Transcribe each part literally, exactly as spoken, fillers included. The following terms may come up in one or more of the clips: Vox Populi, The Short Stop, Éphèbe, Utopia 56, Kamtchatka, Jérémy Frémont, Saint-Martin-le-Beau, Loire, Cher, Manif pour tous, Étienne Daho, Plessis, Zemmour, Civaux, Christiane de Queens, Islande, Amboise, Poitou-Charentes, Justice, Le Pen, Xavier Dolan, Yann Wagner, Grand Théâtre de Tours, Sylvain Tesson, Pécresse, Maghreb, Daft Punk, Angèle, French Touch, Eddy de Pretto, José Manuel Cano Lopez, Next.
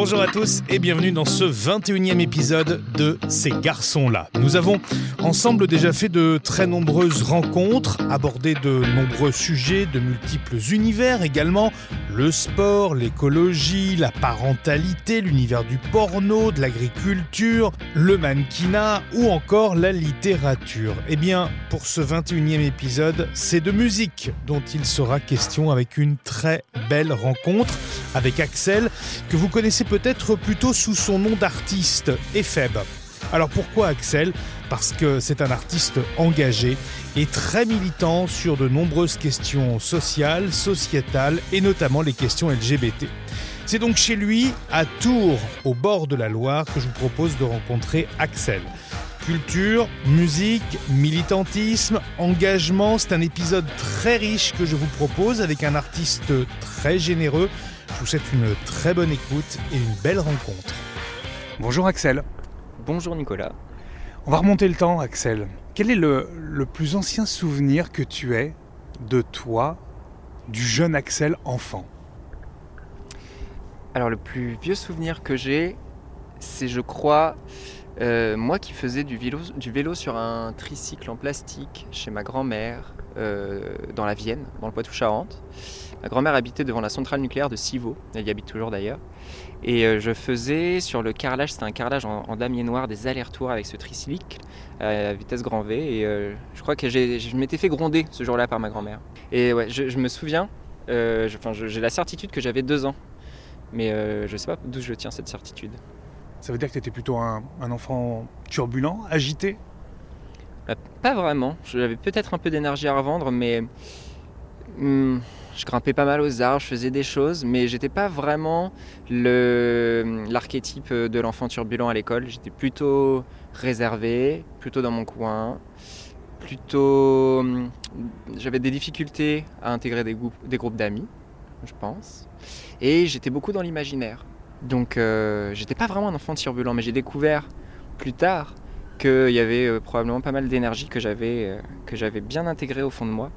Bonjour à tous et bienvenue dans ce vingt et unième épisode de Ces Garçons-là. Nous avons ensemble déjà fait de très nombreuses rencontres, abordé de nombreux sujets, de multiples univers également, le sport, l'écologie, la parentalité, l'univers du porno, de l'agriculture, le mannequinat ou encore la littérature. Eh bien, pour ce vingt et unième épisode, c'est de musique dont il sera question avec une très belle rencontre avec Axel, que vous connaissez peut-être plutôt sous son nom d'artiste, Éphèbe. Alors pourquoi Axel ? Parce que c'est un artiste engagé et très militant sur de nombreuses questions sociales, sociétales et notamment les questions L G B T. C'est donc chez lui, à Tours, au bord de la Loire, que je vous propose de rencontrer Axel. Culture, musique, militantisme, engagement, c'est un épisode très riche que je vous propose avec un artiste très généreux. Je vous souhaite une très bonne écoute et une belle rencontre. Bonjour Axel. Bonjour Nicolas. On va remonter le temps Axel. Quel est le, le plus ancien souvenir que tu aies de toi, du jeune Axel enfant ? Alors le plus vieux souvenir que j'ai, c'est je crois... Euh, moi qui faisais du vélo, du vélo sur un tricycle en plastique chez ma grand-mère euh, dans la Vienne, dans le Poitou-Charentes. Ma grand-mère habitait devant la centrale nucléaire de Civaux, elle y habite toujours d'ailleurs. Et euh, je faisais sur le carrelage, c'était un carrelage en, en damier noir, des allers-retours avec ce tricycle euh, à vitesse grand V. Et euh, je crois que j'ai, je m'étais fait gronder ce jour-là par ma grand-mère. Et ouais, je, je me souviens, euh, je, enfin, je, j'ai la certitude que j'avais deux ans. Mais euh, je sais pas d'où je tiens cette certitude. Ça veut dire que tu étais plutôt un, un enfant turbulent, agité ? Pas vraiment. J'avais peut-être un peu d'énergie à revendre, mais hum, je grimpais pas mal aux arbres, je faisais des choses, mais j'étais pas vraiment le, l'archétype de l'enfant turbulent à l'école. J'étais plutôt réservé, plutôt dans mon coin, plutôt... Hum, j'avais des difficultés à intégrer des groupes, des groupes d'amis, je pense, et j'étais beaucoup dans l'imaginaire. Donc euh, j'étais pas vraiment un enfant turbulent, mais j'ai découvert plus tard qu'il y avait euh, probablement pas mal d'énergie que j'avais, euh, que j'avais bien intégrée au fond de moi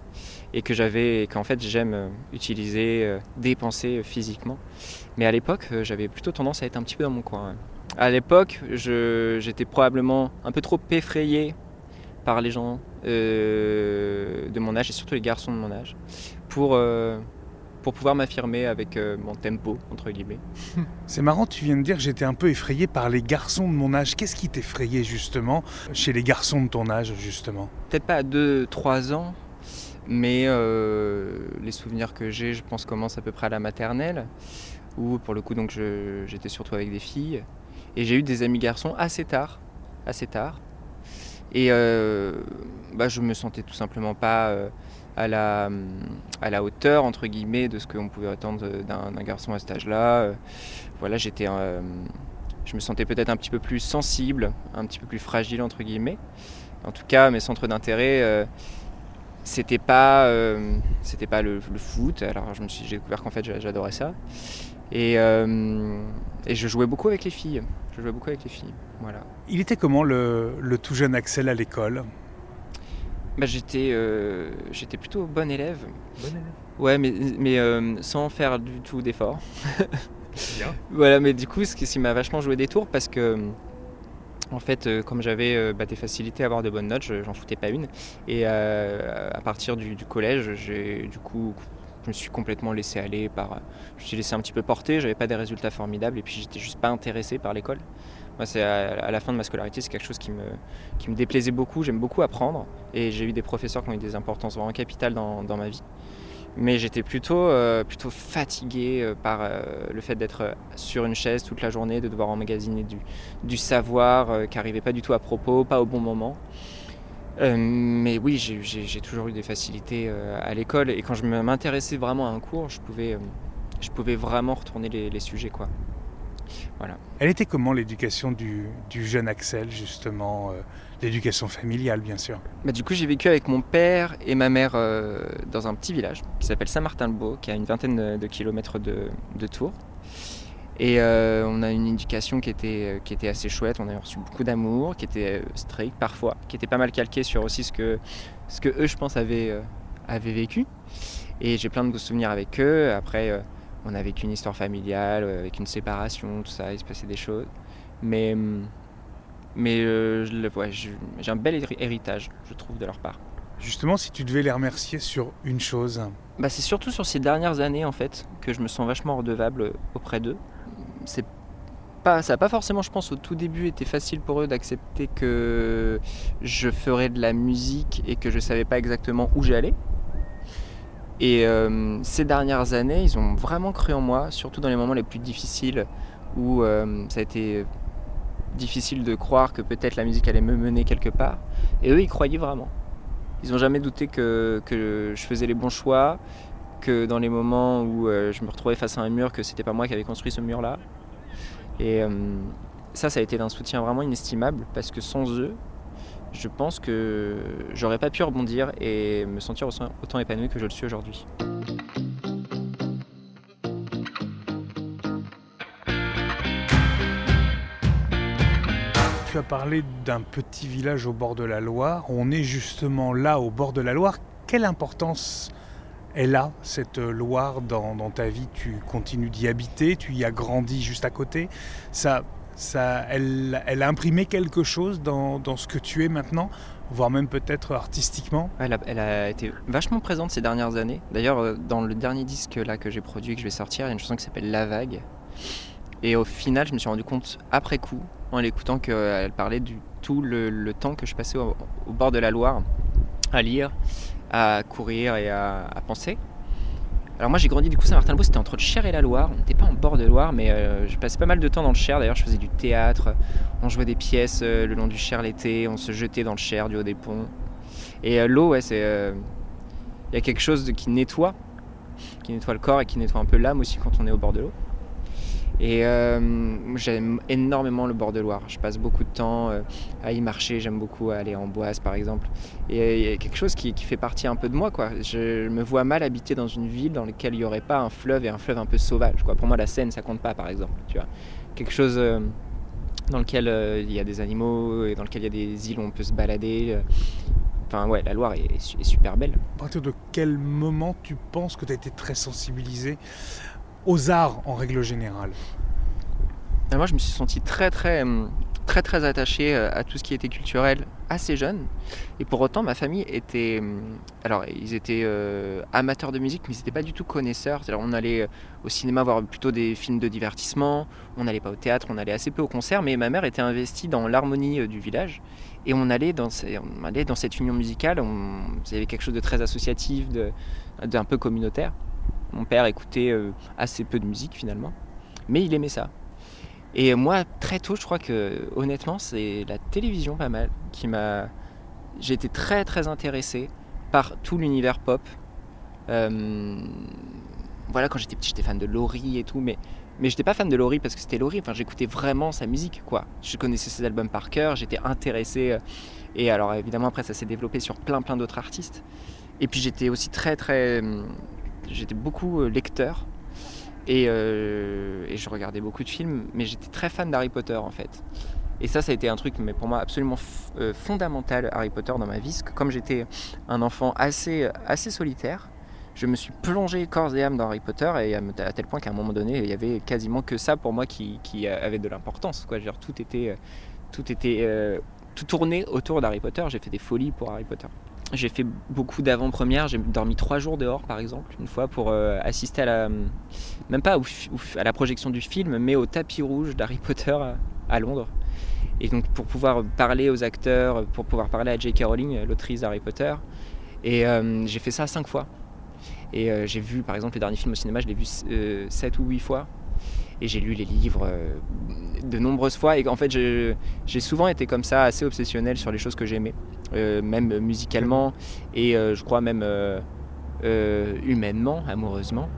et que j'avais, et qu'en fait j'aime euh, utiliser, euh, dépenser euh, physiquement. Mais à l'époque, euh, j'avais plutôt tendance à être un petit peu dans mon coin. Hein. À l'époque, je, j'étais probablement un peu trop effrayé par les gens euh, de mon âge et surtout les garçons de mon âge pour... Euh, pour pouvoir m'affirmer avec euh, mon tempo, entre guillemets. C'est marrant, tu viens de dire que j'étais un peu effrayé par les garçons de mon âge. Qu'est-ce qui t'effrayait, justement, chez les garçons de ton âge, justement ? Peut-être pas à deux trois ans, mais euh, les souvenirs que j'ai, je pense, commencent à peu près à la maternelle, où, pour le coup, donc, je, j'étais surtout avec des filles. Et j'ai eu des amis garçons assez tard, assez tard. Et euh, bah, je me sentais tout simplement pas... Euh, À la, à la hauteur, entre guillemets, de ce qu'on pouvait attendre d'un, d'un garçon à cet âge-là. Euh, voilà, j'étais, euh, je me sentais peut-être un petit peu plus sensible, un petit peu plus fragile, entre guillemets. En tout cas, mes centres d'intérêt, euh, c'était pas, euh, c'était pas le, le foot. Alors, je me suis, j'ai découvert qu'en fait, j'adorais ça. Et, euh, et je jouais beaucoup avec les filles. Je jouais beaucoup avec les filles, voilà. Il était comment, le, le tout jeune Axel à l'école ? Bah, j'étais, euh, j'étais plutôt bon élève. Bon élève. Ouais, mais, mais euh, sans faire du tout d'effort. Bien. Voilà, mais du coup, ce qui m'a vachement joué des tours parce que, en fait, euh, comme j'avais euh, bah, des facilités à avoir de bonnes notes, je, j'en foutais pas une. Et euh, à partir du, du collège, j'ai, du coup, je me suis complètement laissé aller par. Je me suis laissé un petit peu porter, j'avais pas des résultats formidables et puis j'étais juste pas intéressé par l'école. Moi, c'est à, à la fin de ma scolarité, c'est quelque chose qui me, qui me déplaisait beaucoup. J'aime beaucoup apprendre et j'ai eu des professeurs qui ont eu des importances vraiment capitales dans, dans ma vie. Mais j'étais plutôt, euh, plutôt fatigué euh, par euh, le fait d'être sur une chaise toute la journée, de devoir emmagasiner du, du savoir euh, qui n'arrivait pas du tout à propos, pas au bon moment. Euh, mais oui, j'ai, j'ai, j'ai toujours eu des facilités euh, à l'école et quand je m'intéressais vraiment à un cours, je pouvais, euh, je pouvais vraiment retourner les, les sujets, quoi. Voilà. Elle était comment l'éducation du, du jeune Axel, justement, euh, l'éducation familiale, bien sûr. Bah, du coup, j'ai vécu avec mon père et ma mère euh, dans un petit village qui s'appelle Saint-Martin-le-Beau, qui est à une vingtaine de kilomètres de, de Tours. Et euh, on a une éducation qui était, qui était assez chouette, on a reçu beaucoup d'amour, qui était stricte parfois, qui était pas mal calquée sur aussi ce que, ce que eux, je pense, avaient, euh, avaient vécu. Et j'ai plein de beaux souvenirs avec eux. Après... Euh, on a vécu une histoire familiale, avec une séparation, tout ça, il se passait des choses. Mais, mais euh, je, ouais, je, j'ai un bel héritage, je trouve, de leur part. Justement, si tu devais les remercier sur une chose? Bah, c'est surtout sur ces dernières années, en fait, que je me sens vachement redevable auprès d'eux. C'est pas, ça n'a pas forcément, je pense, au tout début, été facile pour eux d'accepter que je ferais de la musique et que je ne savais pas exactement où j'allais. Et euh, ces dernières années, ils ont vraiment cru en moi, surtout dans les moments les plus difficiles, où euh, ça a été difficile de croire que peut-être la musique allait me mener quelque part. Et eux, ils croyaient vraiment. Ils n'ont jamais douté que, que je faisais les bons choix, que dans les moments où euh, je me retrouvais face à un mur, que c'était pas moi qui avais construit ce mur-là. Et euh, ça, ça a été d'un soutien vraiment inestimable, parce que sans eux, je pense que j'aurais pas pu rebondir et me sentir autant épanoui que je le suis aujourd'hui. Tu as parlé d'un petit village au bord de la Loire. On est justement là, au bord de la Loire. Quelle importance elle a, cette Loire, dans, dans ta vie? Tu continues d'y habiter, tu y as grandi juste à côté. Ça, ça, elle, elle a imprimé quelque chose dans, dans ce que tu es maintenant, voire même peut-être artistiquement. Elle a, elle a été vachement présente ces dernières années. D'ailleurs, dans le dernier disque là, que j'ai produit, que je vais sortir, il y a une chanson qui s'appelle « La Vague ». Et au final, je me suis rendu compte, après coup, en l'écoutant, qu'elle parlait de tout le, le temps que je passais au, au bord de la Loire, à lire, à courir et à, à penser. Alors moi, j'ai grandi du coup Saint-Martin-le-Beau, c'était entre le Cher et la Loire. On n'était pas en bord de Loire, mais euh, je passais pas mal de temps dans le Cher. D'ailleurs, je faisais du théâtre, on jouait des pièces euh, le long du Cher l'été, on se jetait dans le Cher du haut des ponts. Et euh, l'eau, ouais, c'est, il euh, y a quelque chose de, qui nettoie, qui nettoie le corps et qui nettoie un peu l'âme aussi quand on est au bord de l'eau. Et euh, j'aime énormément le bord de Loire. Je passe beaucoup de temps euh, à y marcher. J'aime beaucoup aller en Boisse, par exemple. Et il y a quelque chose qui, qui fait partie un peu de moi, quoi. Je me vois mal habiter dans une ville dans laquelle il n'y aurait pas un fleuve, et un fleuve un peu sauvage, quoi. Pour moi, la Seine, ça compte pas, par exemple. Tu vois, quelque chose euh, dans lequel euh, il y a des animaux, et dans lequel il y a des îles où on peut se balader. Euh. Enfin, ouais, la Loire est, est super belle. À partir de quel moment tu penses que tu as été très sensibilisé aux arts en règle générale? Alors moi, je me suis senti très très très très attaché à tout ce qui était culturel assez jeune, et pour autant ma famille était, alors ils étaient euh, amateurs de musique, mais ils n'étaient pas du tout connaisseurs. C'est-à-dire, on allait au cinéma voir plutôt des films de divertissement, on n'allait pas au théâtre, on allait assez peu au concert, mais ma mère était investie dans l'harmonie du village, et on allait dans, ces, on allait dans cette union musicale. On, il y avait quelque chose de très associatif, de, d'un peu communautaire. Mon père écoutait assez peu de musique finalement, mais il aimait ça. Et moi, très tôt, je crois que, honnêtement, c'est la télévision pas mal qui m'a... J'ai été très très intéressé par tout l'univers pop. Euh... Voilà, quand j'étais petit, j'étais fan de Laurie et tout, mais... mais j'étais pas fan de Laurie parce que c'était Laurie. Enfin, j'écoutais vraiment sa musique, quoi. Je connaissais ses albums par cœur, j'étais intéressé. Et alors, évidemment, après, ça s'est développé sur plein plein d'autres artistes. Et puis, j'étais aussi très très... J'étais beaucoup lecteur et, euh, et je regardais beaucoup de films, mais j'étais très fan d'Harry Potter en fait. Et ça, ça a été un truc, mais pour moi, absolument f- euh, fondamental, Harry Potter, dans ma vie. Parce que comme j'étais un enfant assez, assez solitaire, je me suis plongé corps et âme dans Harry Potter, et à, à tel point qu'à un moment donné, il y avait quasiment que ça pour moi qui, qui avait de l'importance, quoi. Genre, tout était, tout était, euh, tout tournait autour d'Harry Potter. J'ai fait des folies pour Harry Potter. J'ai fait beaucoup d'avant-premières, j'ai dormi trois jours dehors par exemple, une fois pour euh, assister à la, même pas au, au, à la projection du film, mais au tapis rouge d'Harry Potter à, à Londres. Et donc pour pouvoir parler aux acteurs, pour pouvoir parler à J K. Rowling, l'autrice d'Harry Potter. Et euh, j'ai fait ça cinq fois. Et euh, j'ai vu par exemple les derniers films au cinéma, je l'ai vu euh, sept ou huit fois. Et j'ai lu les livres euh, de nombreuses fois. Et en fait, je, j'ai souvent été comme ça, assez obsessionnel sur les choses que j'aimais, euh, même musicalement et euh, je crois même euh, euh, humainement, amoureusement.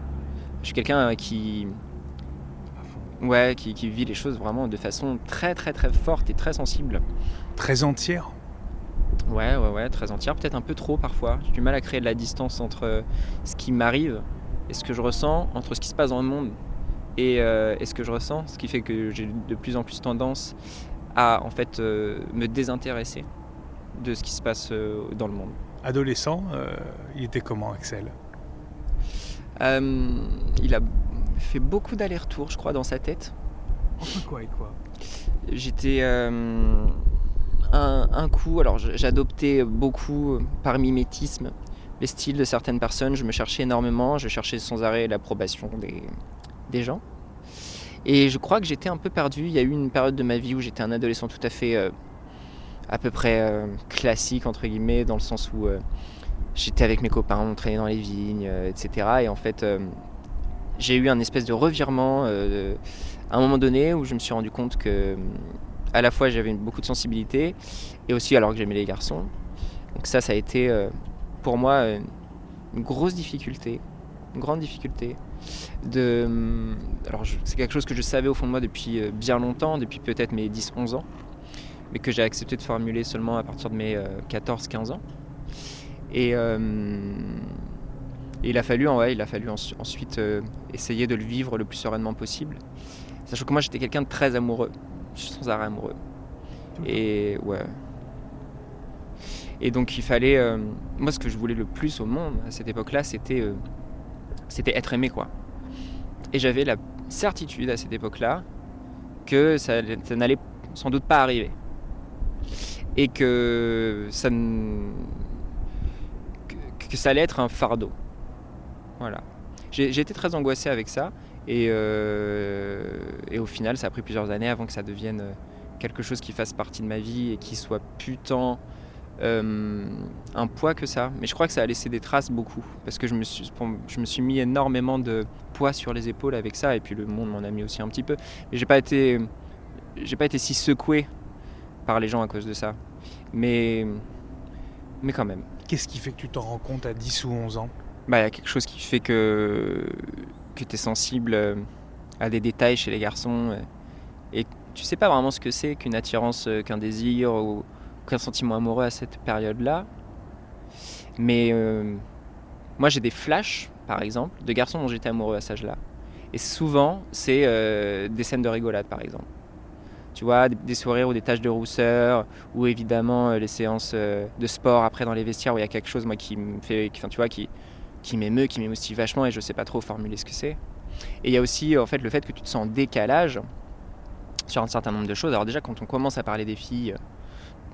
Je suis quelqu'un qui, ouais, qui, qui vit les choses vraiment de façon très, très, très forte et très sensible. Très entière. Ouais, ouais, ouais, très entière. Peut-être un peu trop parfois. J'ai du mal à créer de la distance entre ce qui m'arrive et ce que je ressens, entre ce qui se passe dans le monde et, euh, et ce que je ressens, ce qui fait que j'ai de plus en plus tendance à en fait euh, me désintéresser de ce qui se passe euh, dans le monde. Adolescent, euh, il était comment Axel? euh, il a fait beaucoup d'allers-retours, je crois, dans sa tête. Entre quoi et quoi ? J'étais euh, un, un coup, alors j'adoptais beaucoup par mimétisme les styles de certaines personnes, je me cherchais énormément, je cherchais sans arrêt l'approbation des, des gens. Et je crois que j'étais un peu perdu. Il y a eu une période de ma vie où j'étais un adolescent tout à fait euh, à peu près euh, classique, entre guillemets, dans le sens où euh, j'étais avec mes copains, on traînait dans les vignes, euh, et cetera. Et en fait, euh, j'ai eu un espèce de revirement euh, à un moment donné où je me suis rendu compte que à la fois j'avais beaucoup de sensibilité et aussi alors que j'aimais les garçons. Donc ça, ça a été euh, pour moi une grosse difficulté, une grande difficulté. De, alors je, c'est quelque chose que je savais au fond de moi depuis bien longtemps, depuis peut-être mes dix onze ans, mais que j'ai accepté de formuler seulement à partir de mes quatorze quinze ans. Et, euh, et il a fallu, ouais, il a fallu ensuite euh, essayer de le vivre le plus sereinement possible. Sachant que moi j'étais quelqu'un de très amoureux, sans arrêt amoureux. Et ouais. Et donc il fallait, euh, moi ce que je voulais le plus au monde à cette époque-là, c'était... Euh, c'était être aimé, quoi. Et j'avais la certitude à cette époque-là que ça, ça n'allait sans doute pas arriver. Et que ça, que, que ça allait être un fardeau. Voilà. J'ai, j'ai été très angoissé avec ça. Et, euh, et au final, ça a pris plusieurs années avant que ça devienne quelque chose qui fasse partie de ma vie et qui soit putain... Euh, un poids que ça, mais je crois que ça a laissé des traces beaucoup parce que je me suis, je me suis mis énormément de poids sur les épaules avec ça et puis le monde m'en a mis aussi un petit peu, mais j'ai pas été, j'ai pas été si secoué par les gens à cause de ça, mais, mais quand même. Qu'est-ce qui fait que tu t'en rends compte à dix ou onze ans ? Bah, y a quelque chose qui fait que, que t'es sensible à des détails chez les garçons et, et tu sais pas vraiment ce que c'est qu'une attirance, qu'un désir ou aucun sentiment amoureux à cette période-là. Mais euh, moi, j'ai des flashs, par exemple, de garçons dont j'étais amoureux à cet âge-là. Et souvent, c'est euh, des scènes de rigolade, par exemple. Tu vois, des, des sourires ou des taches de rousseur, ou évidemment euh, les séances euh, de sport après dans les vestiaires où il y a quelque chose, moi, qui me fait, enfin, tu vois, qui, qui m'émeut, qui m'émoustille vachement, et je sais pas trop formuler ce que c'est. Et il y a aussi, en fait, le fait que tu te sens en décalage sur un certain nombre de choses. Alors déjà, quand on commence à parler des filles...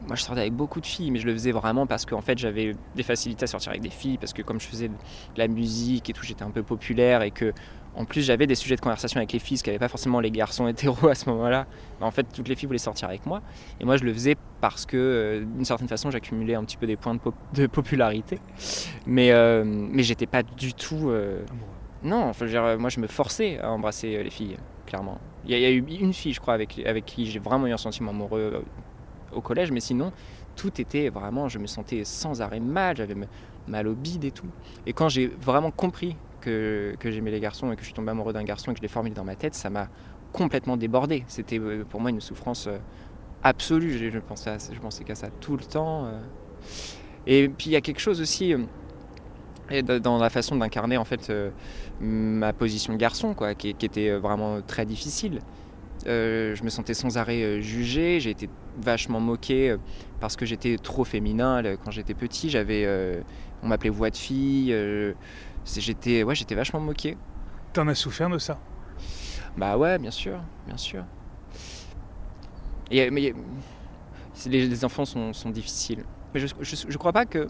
Moi, je sortais avec beaucoup de filles, mais je le faisais vraiment parce que en fait, j'avais des facilités à sortir avec des filles, parce que comme je faisais de la musique et tout, j'étais un peu populaire et que, en plus, j'avais des sujets de conversation avec les filles, ce qu'avaient pas forcément les garçons hétéros à ce moment-là. En fait, toutes les filles voulaient sortir avec moi, et moi, je le faisais parce que, euh, d'une certaine façon, j'accumulais un petit peu des points de, pop- de popularité, mais euh, mais j'étais pas du tout. Euh... Non, enfin, je veux dire, moi, je me forçais à embrasser les filles, clairement. Il y, y a eu une fille, je crois, avec avec qui j'ai vraiment eu un sentiment amoureux. Euh, au collège, mais sinon tout était vraiment, je me sentais sans arrêt mal, j'avais mal au bide et tout, et quand j'ai vraiment compris que, que j'aimais les garçons et que je suis tombé amoureux d'un garçon et que je l'ai formulé dans ma tête, ça m'a complètement débordé, c'était pour moi une souffrance absolue, je, je, pensais, à, je pensais qu'à ça tout le temps. Et puis il y a quelque chose aussi dans la façon d'incarner en fait ma position de garçon, quoi, qui, qui était vraiment très difficile. Euh, je me sentais sans arrêt euh, jugé, j'ai été vachement moqué euh, parce que j'étais trop féminin là, quand j'étais petit, j'avais, euh, on m'appelait voix de fille, euh, j'étais, ouais, j'étais vachement moqué. T'en as souffert de ça ? Bah ouais, bien sûr, bien sûr. Et, mais, les, les enfants sont, sont difficiles. Mais je, je, je crois pas que,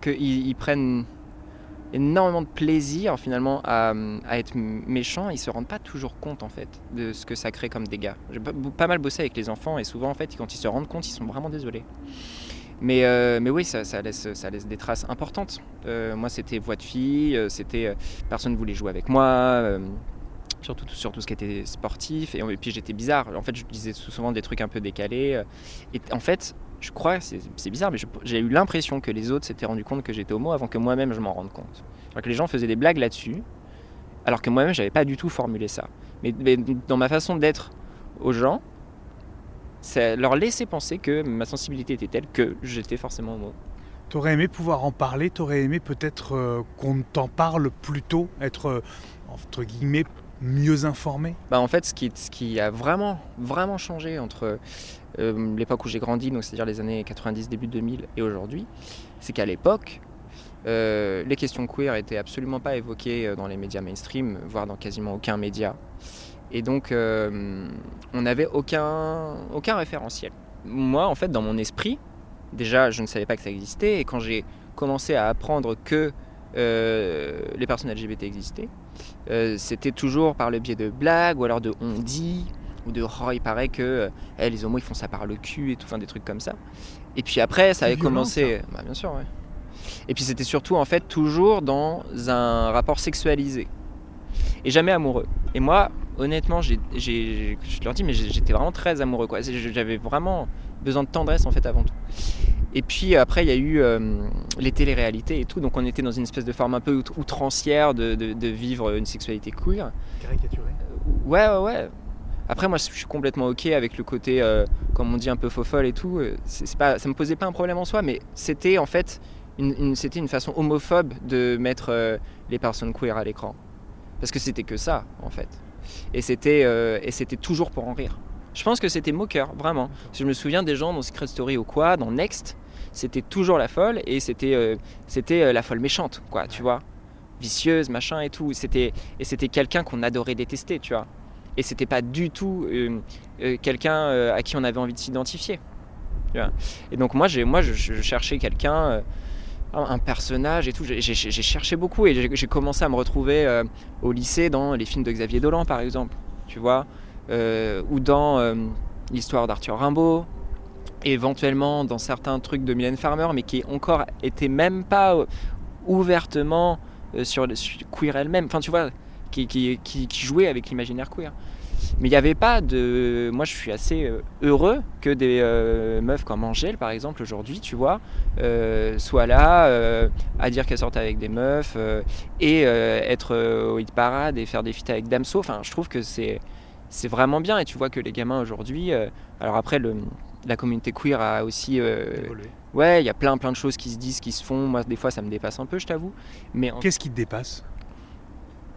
que ils, ils prennent énormément de plaisir finalement à, à être méchants, ils se rendent pas toujours compte en fait de ce que ça crée comme dégâts. J'ai pas mal bossé avec les enfants et souvent en fait quand ils se rendent compte ils sont vraiment désolés. Mais, euh, mais oui, ça, ça, laisse, ça laisse des traces importantes. Euh, moi c'était voix de fille, c'était euh, personne ne voulait jouer avec moi, euh, surtout sur tout ce qui était sportif, et, et puis j'étais bizarre. En fait je disais souvent des trucs un peu décalés euh, et en fait je crois, c'est, c'est bizarre, mais je, j'ai eu l'impression que les autres s'étaient rendu compte que j'étais homo avant que moi-même je m'en rende compte. Alors que les gens faisaient des blagues là-dessus, alors que moi-même j'avais pas du tout formulé ça. Mais, mais dans ma façon d'être aux gens, ça leur laissait penser que ma sensibilité était telle que j'étais forcément homo. T'aurais aimé pouvoir en parler, t'aurais aimé peut-être euh, qu'on t'en parle plus tôt, être euh, entre guillemets mieux informé ? Bah en fait, ce qui, ce qui a vraiment, vraiment changé entre euh, l'époque où j'ai grandi, donc c'est-à-dire les années quatre-vingt-dix, début deux mille, et aujourd'hui, c'est qu'à l'époque, Euh, les questions queer n'étaient absolument pas évoquées dans les médias mainstream, voire dans quasiment aucun média. Et donc, euh, on n'avait aucun, aucun référentiel. Moi, en fait, dans mon esprit, déjà, je ne savais pas que ça existait. Et quand j'ai commencé à apprendre que euh, les personnes L G B T existaient, euh, c'était toujours par le biais de blagues ou alors de « on dit » ou de « oh, il paraît que euh, hey, les homos, ils font ça par le cul » et tout, enfin, des trucs comme ça. Et puis après, ça avait violent, commencé... Ça. Bah, bien sûr, ouais. Et puis c'était surtout, en fait, toujours dans un rapport sexualisé et jamais amoureux. Et moi... Honnêtement, j'ai, j'ai, je leur dis, mais j'étais vraiment très amoureux, quoi. J'avais vraiment besoin de tendresse, en fait, avant tout. Et puis après, il y a eu euh, les téléréalités et tout. Donc on était dans une espèce de forme un peu outrancière de, de, de vivre une sexualité queer. Caricaturée. Ouais, ouais, ouais. Après, moi, je suis complètement OK avec le côté, euh, comme on dit, un peu faux-folle et tout. C'est, c'est pas, ça me posait pas un problème en soi, mais c'était, en fait, une, une, c'était une façon homophobe de mettre euh, les personnes queer à l'écran. Parce que c'était que ça, en fait. Et c'était, euh, et c'était toujours pour en rire. Je pense que c'était moqueur, vraiment. Je me souviens des gens dans Secret Story ou quoi, dans Next, c'était toujours la folle et c'était, euh, c'était la folle méchante, quoi, tu vois. Vicieuse, machin et tout. C'était, et c'était quelqu'un qu'on adorait détester, tu vois. Et c'était pas du tout euh, euh, quelqu'un euh, à qui on avait envie de s'identifier. Tu vois. Et donc moi, j'ai, moi je, je cherchais quelqu'un... Euh, un personnage et tout, j'ai, j'ai, j'ai cherché beaucoup et j'ai, j'ai commencé à me retrouver euh, au lycée dans les films de Xavier Dolan par exemple, tu vois, euh, ou dans euh, l'histoire d'Arthur Rimbaud, éventuellement dans certains trucs de Mylène Farmer, mais qui encore était même pas ouvertement euh, sur le sur queer elle-même, enfin tu vois, qui, qui, qui, qui jouait avec l'imaginaire queer. Mais il n'y avait pas de... Moi, je suis assez heureux que des euh, meufs comme Angèle, par exemple, aujourd'hui, tu vois, euh, soient là euh, à dire qu'elles sortent avec des meufs euh, et euh, être euh, au hit parade et faire des feats avec Damso. Enfin, je trouve que c'est, c'est vraiment bien. Et tu vois que les gamins, aujourd'hui... Euh... Alors après, le, la communauté queer a aussi... Euh... Ouais, il y a plein, plein de choses qui se disent, qui se font. Moi, des fois, ça me dépasse un peu, je t'avoue. Mais en... Qu'est-ce qui te dépasse ?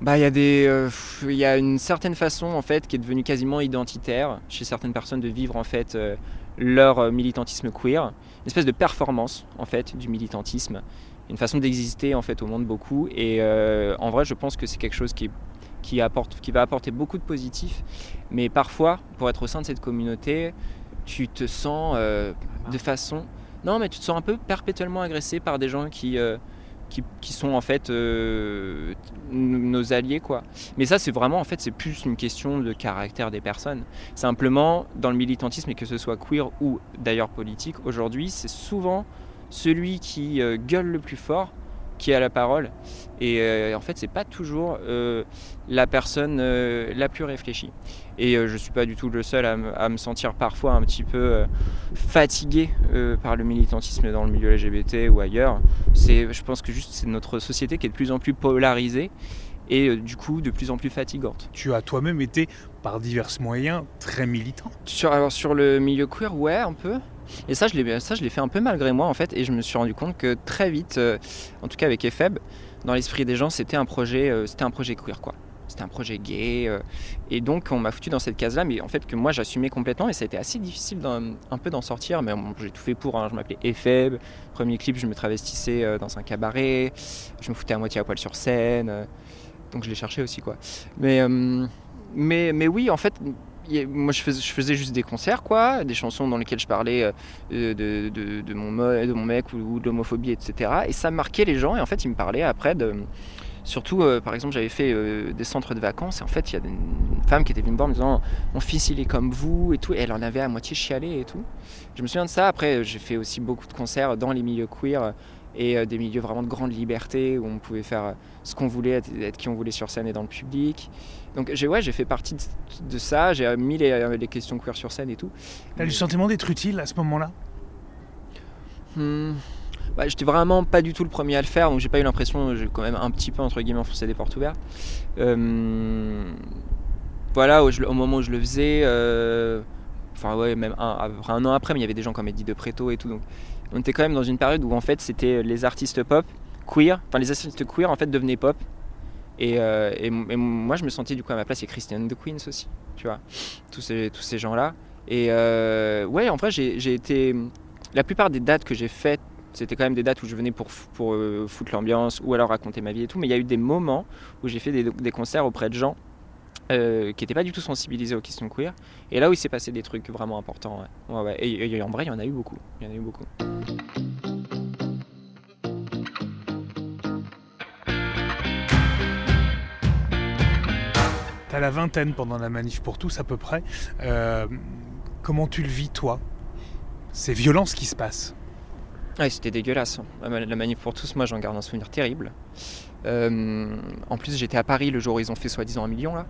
Bah, y a des, euh, y a une certaine façon en fait qui est devenue quasiment identitaire chez certaines personnes de vivre en fait euh, leur militantisme queer, une espèce de performance en fait du militantisme, une façon d'exister en fait au monde beaucoup et euh, en vrai je pense que c'est quelque chose qui, qui apporte, qui va apporter beaucoup de positifs, mais parfois pour être au sein de cette communauté tu te sens euh, de façon, non mais tu te sens un peu perpétuellement agressé par des gens qui euh, Qui, qui sont en fait euh, nos alliés quoi. Mais ça c'est vraiment en fait c'est plus une question de caractère des personnes. Simplement dans le militantisme et que ce soit queer ou d'ailleurs politique aujourd'hui c'est souvent celui qui euh, gueule le plus fort qui a la parole et euh, en fait c'est pas toujours euh, la personne euh, la plus réfléchie. Et euh, je suis pas du tout le seul à, m- à me sentir parfois un petit peu euh, fatigué euh, par le militantisme dans le milieu L G B T ou ailleurs. C'est, je pense que juste c'est notre société qui est de plus en plus polarisée et euh, du coup de plus en plus fatigante. Tu as toi-même été par divers moyens très militant. Sur, alors sur le milieu queer, ouais un peu. Et ça je l'ai, ça, je l'ai fait un peu malgré moi en fait et je me suis rendu compte que très vite, euh, en tout cas avec Éphèbe, dans l'esprit des gens c'était un projet, euh, c'était un projet queer quoi. C'était un projet gay euh, et donc on m'a foutu dans cette case là mais en fait que moi j'assumais complètement et ça a été assez difficile d'un, un peu d'en sortir mais bon, j'ai tout fait pour, hein. Je m'appelais Éphèbe, premier clip je me travestissais euh, dans un cabaret, je me foutais à moitié à poil sur scène euh, donc je l'ai cherché aussi quoi mais, euh, mais, mais oui en fait a, moi je faisais, je faisais juste des concerts quoi, des chansons dans lesquelles je parlais euh, de, de, de, mon me, de mon mec ou, ou de l'homophobie etc et ça marquait les gens et en fait ils me parlaient après de... Surtout, euh, par exemple, j'avais fait euh, des centres de vacances et en fait, il y a une femme qui était venue me voir en me disant « Mon fils, il est comme vous » et tout. Et elle en avait à moitié chialé et tout. Je me souviens de ça. Après, j'ai fait aussi beaucoup de concerts dans les milieux queer et euh, des milieux vraiment de grande liberté où on pouvait faire ce qu'on voulait, être, être qui on voulait sur scène et dans le public. Donc, j'ai, ouais, j'ai fait partie de, de ça. J'ai mis les, les questions queer sur scène et tout. T'as eu le sentiment d'être utile à ce moment-là ? hmm. Bah, j'étais vraiment pas du tout le premier à le faire, donc j'ai pas eu l'impression, j'ai quand même un petit peu entre guillemets enfoncé des portes ouvertes. Euh, voilà, au, je, au moment où je le faisais, euh, enfin ouais, même un, un an après, mais il y avait des gens comme Eddy de Pretto et tout, donc on était quand même dans une période où en fait c'était les artistes pop queer, enfin les artistes queer en fait devenaient pop. Et, euh, et, et moi je me sentais du coup à ma place, et Christiane de Queens aussi, tu vois, tous ces, tous ces gens-là. Et euh, ouais, en vrai j'ai, j'ai été, la plupart des dates que j'ai faites C'était quand même des dates où je venais pour, pour euh, foutre l'ambiance ou alors raconter ma vie et tout. Mais il y a eu des moments où j'ai fait des, des concerts auprès de gens euh, qui n'étaient pas du tout sensibilisés aux questions queer. Et là où il s'est passé des trucs vraiment importants. Ouais. Ouais, ouais. Et, et, et en vrai, il y en a eu beaucoup. Il y en a eu beaucoup. T'as la vingtaine pendant la manif pour tous à peu près. Euh, comment tu le vis, toi ? C'est violent ce qui se passe. Ouais, c'était dégueulasse. La manif pour tous, moi j'en garde un souvenir terrible. Euh, en plus, j'étais à Paris le jour où ils ont fait soi-disant un million là.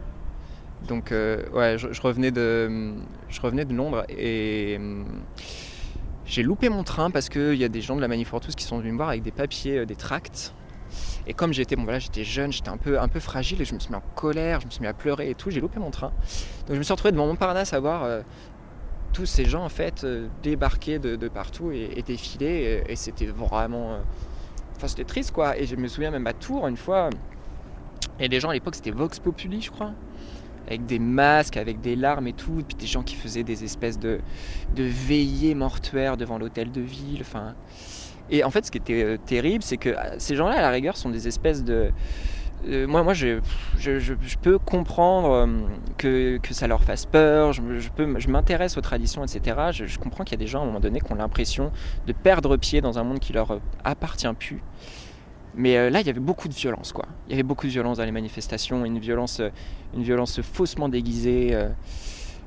Donc, euh, ouais, je, je, revenais de, je revenais de Londres et euh, j'ai loupé mon train parce qu'il y a des gens de la manif pour tous qui sont venus me voir avec des papiers, euh, des tracts. Et comme j'étais, bon, voilà, j'étais jeune, j'étais un peu, un peu fragile et je me suis mis en colère, je me suis mis à pleurer et tout, j'ai loupé mon train. Donc, je me suis retrouvé devant Montparnasse à voir. Euh, Tous ces gens en fait euh, débarquaient de, de partout et, et défilaient et, et c'était vraiment, euh... enfin c'était triste quoi. Et je me souviens même à Tours une fois, et les gens à l'époque c'était Vox Populi je crois, avec des masques, avec des larmes et tout, et puis des gens qui faisaient des espèces de, de veillées mortuaires devant l'hôtel de ville. Enfin, et en fait ce qui était euh, terrible, c'est que ces gens-là à la rigueur sont des espèces de Euh, moi, moi je, je, je, je peux comprendre euh, que, que ça leur fasse peur, je, je, peux, je m'intéresse aux traditions, et cetera. Je, je comprends qu'il y a des gens, à un moment donné, qui ont l'impression de perdre pied dans un monde qui leur appartient plus. Mais euh, là, il y avait beaucoup de violence, quoi. Il y avait beaucoup de violence dans les manifestations, une violence, une violence faussement déguisée. Euh,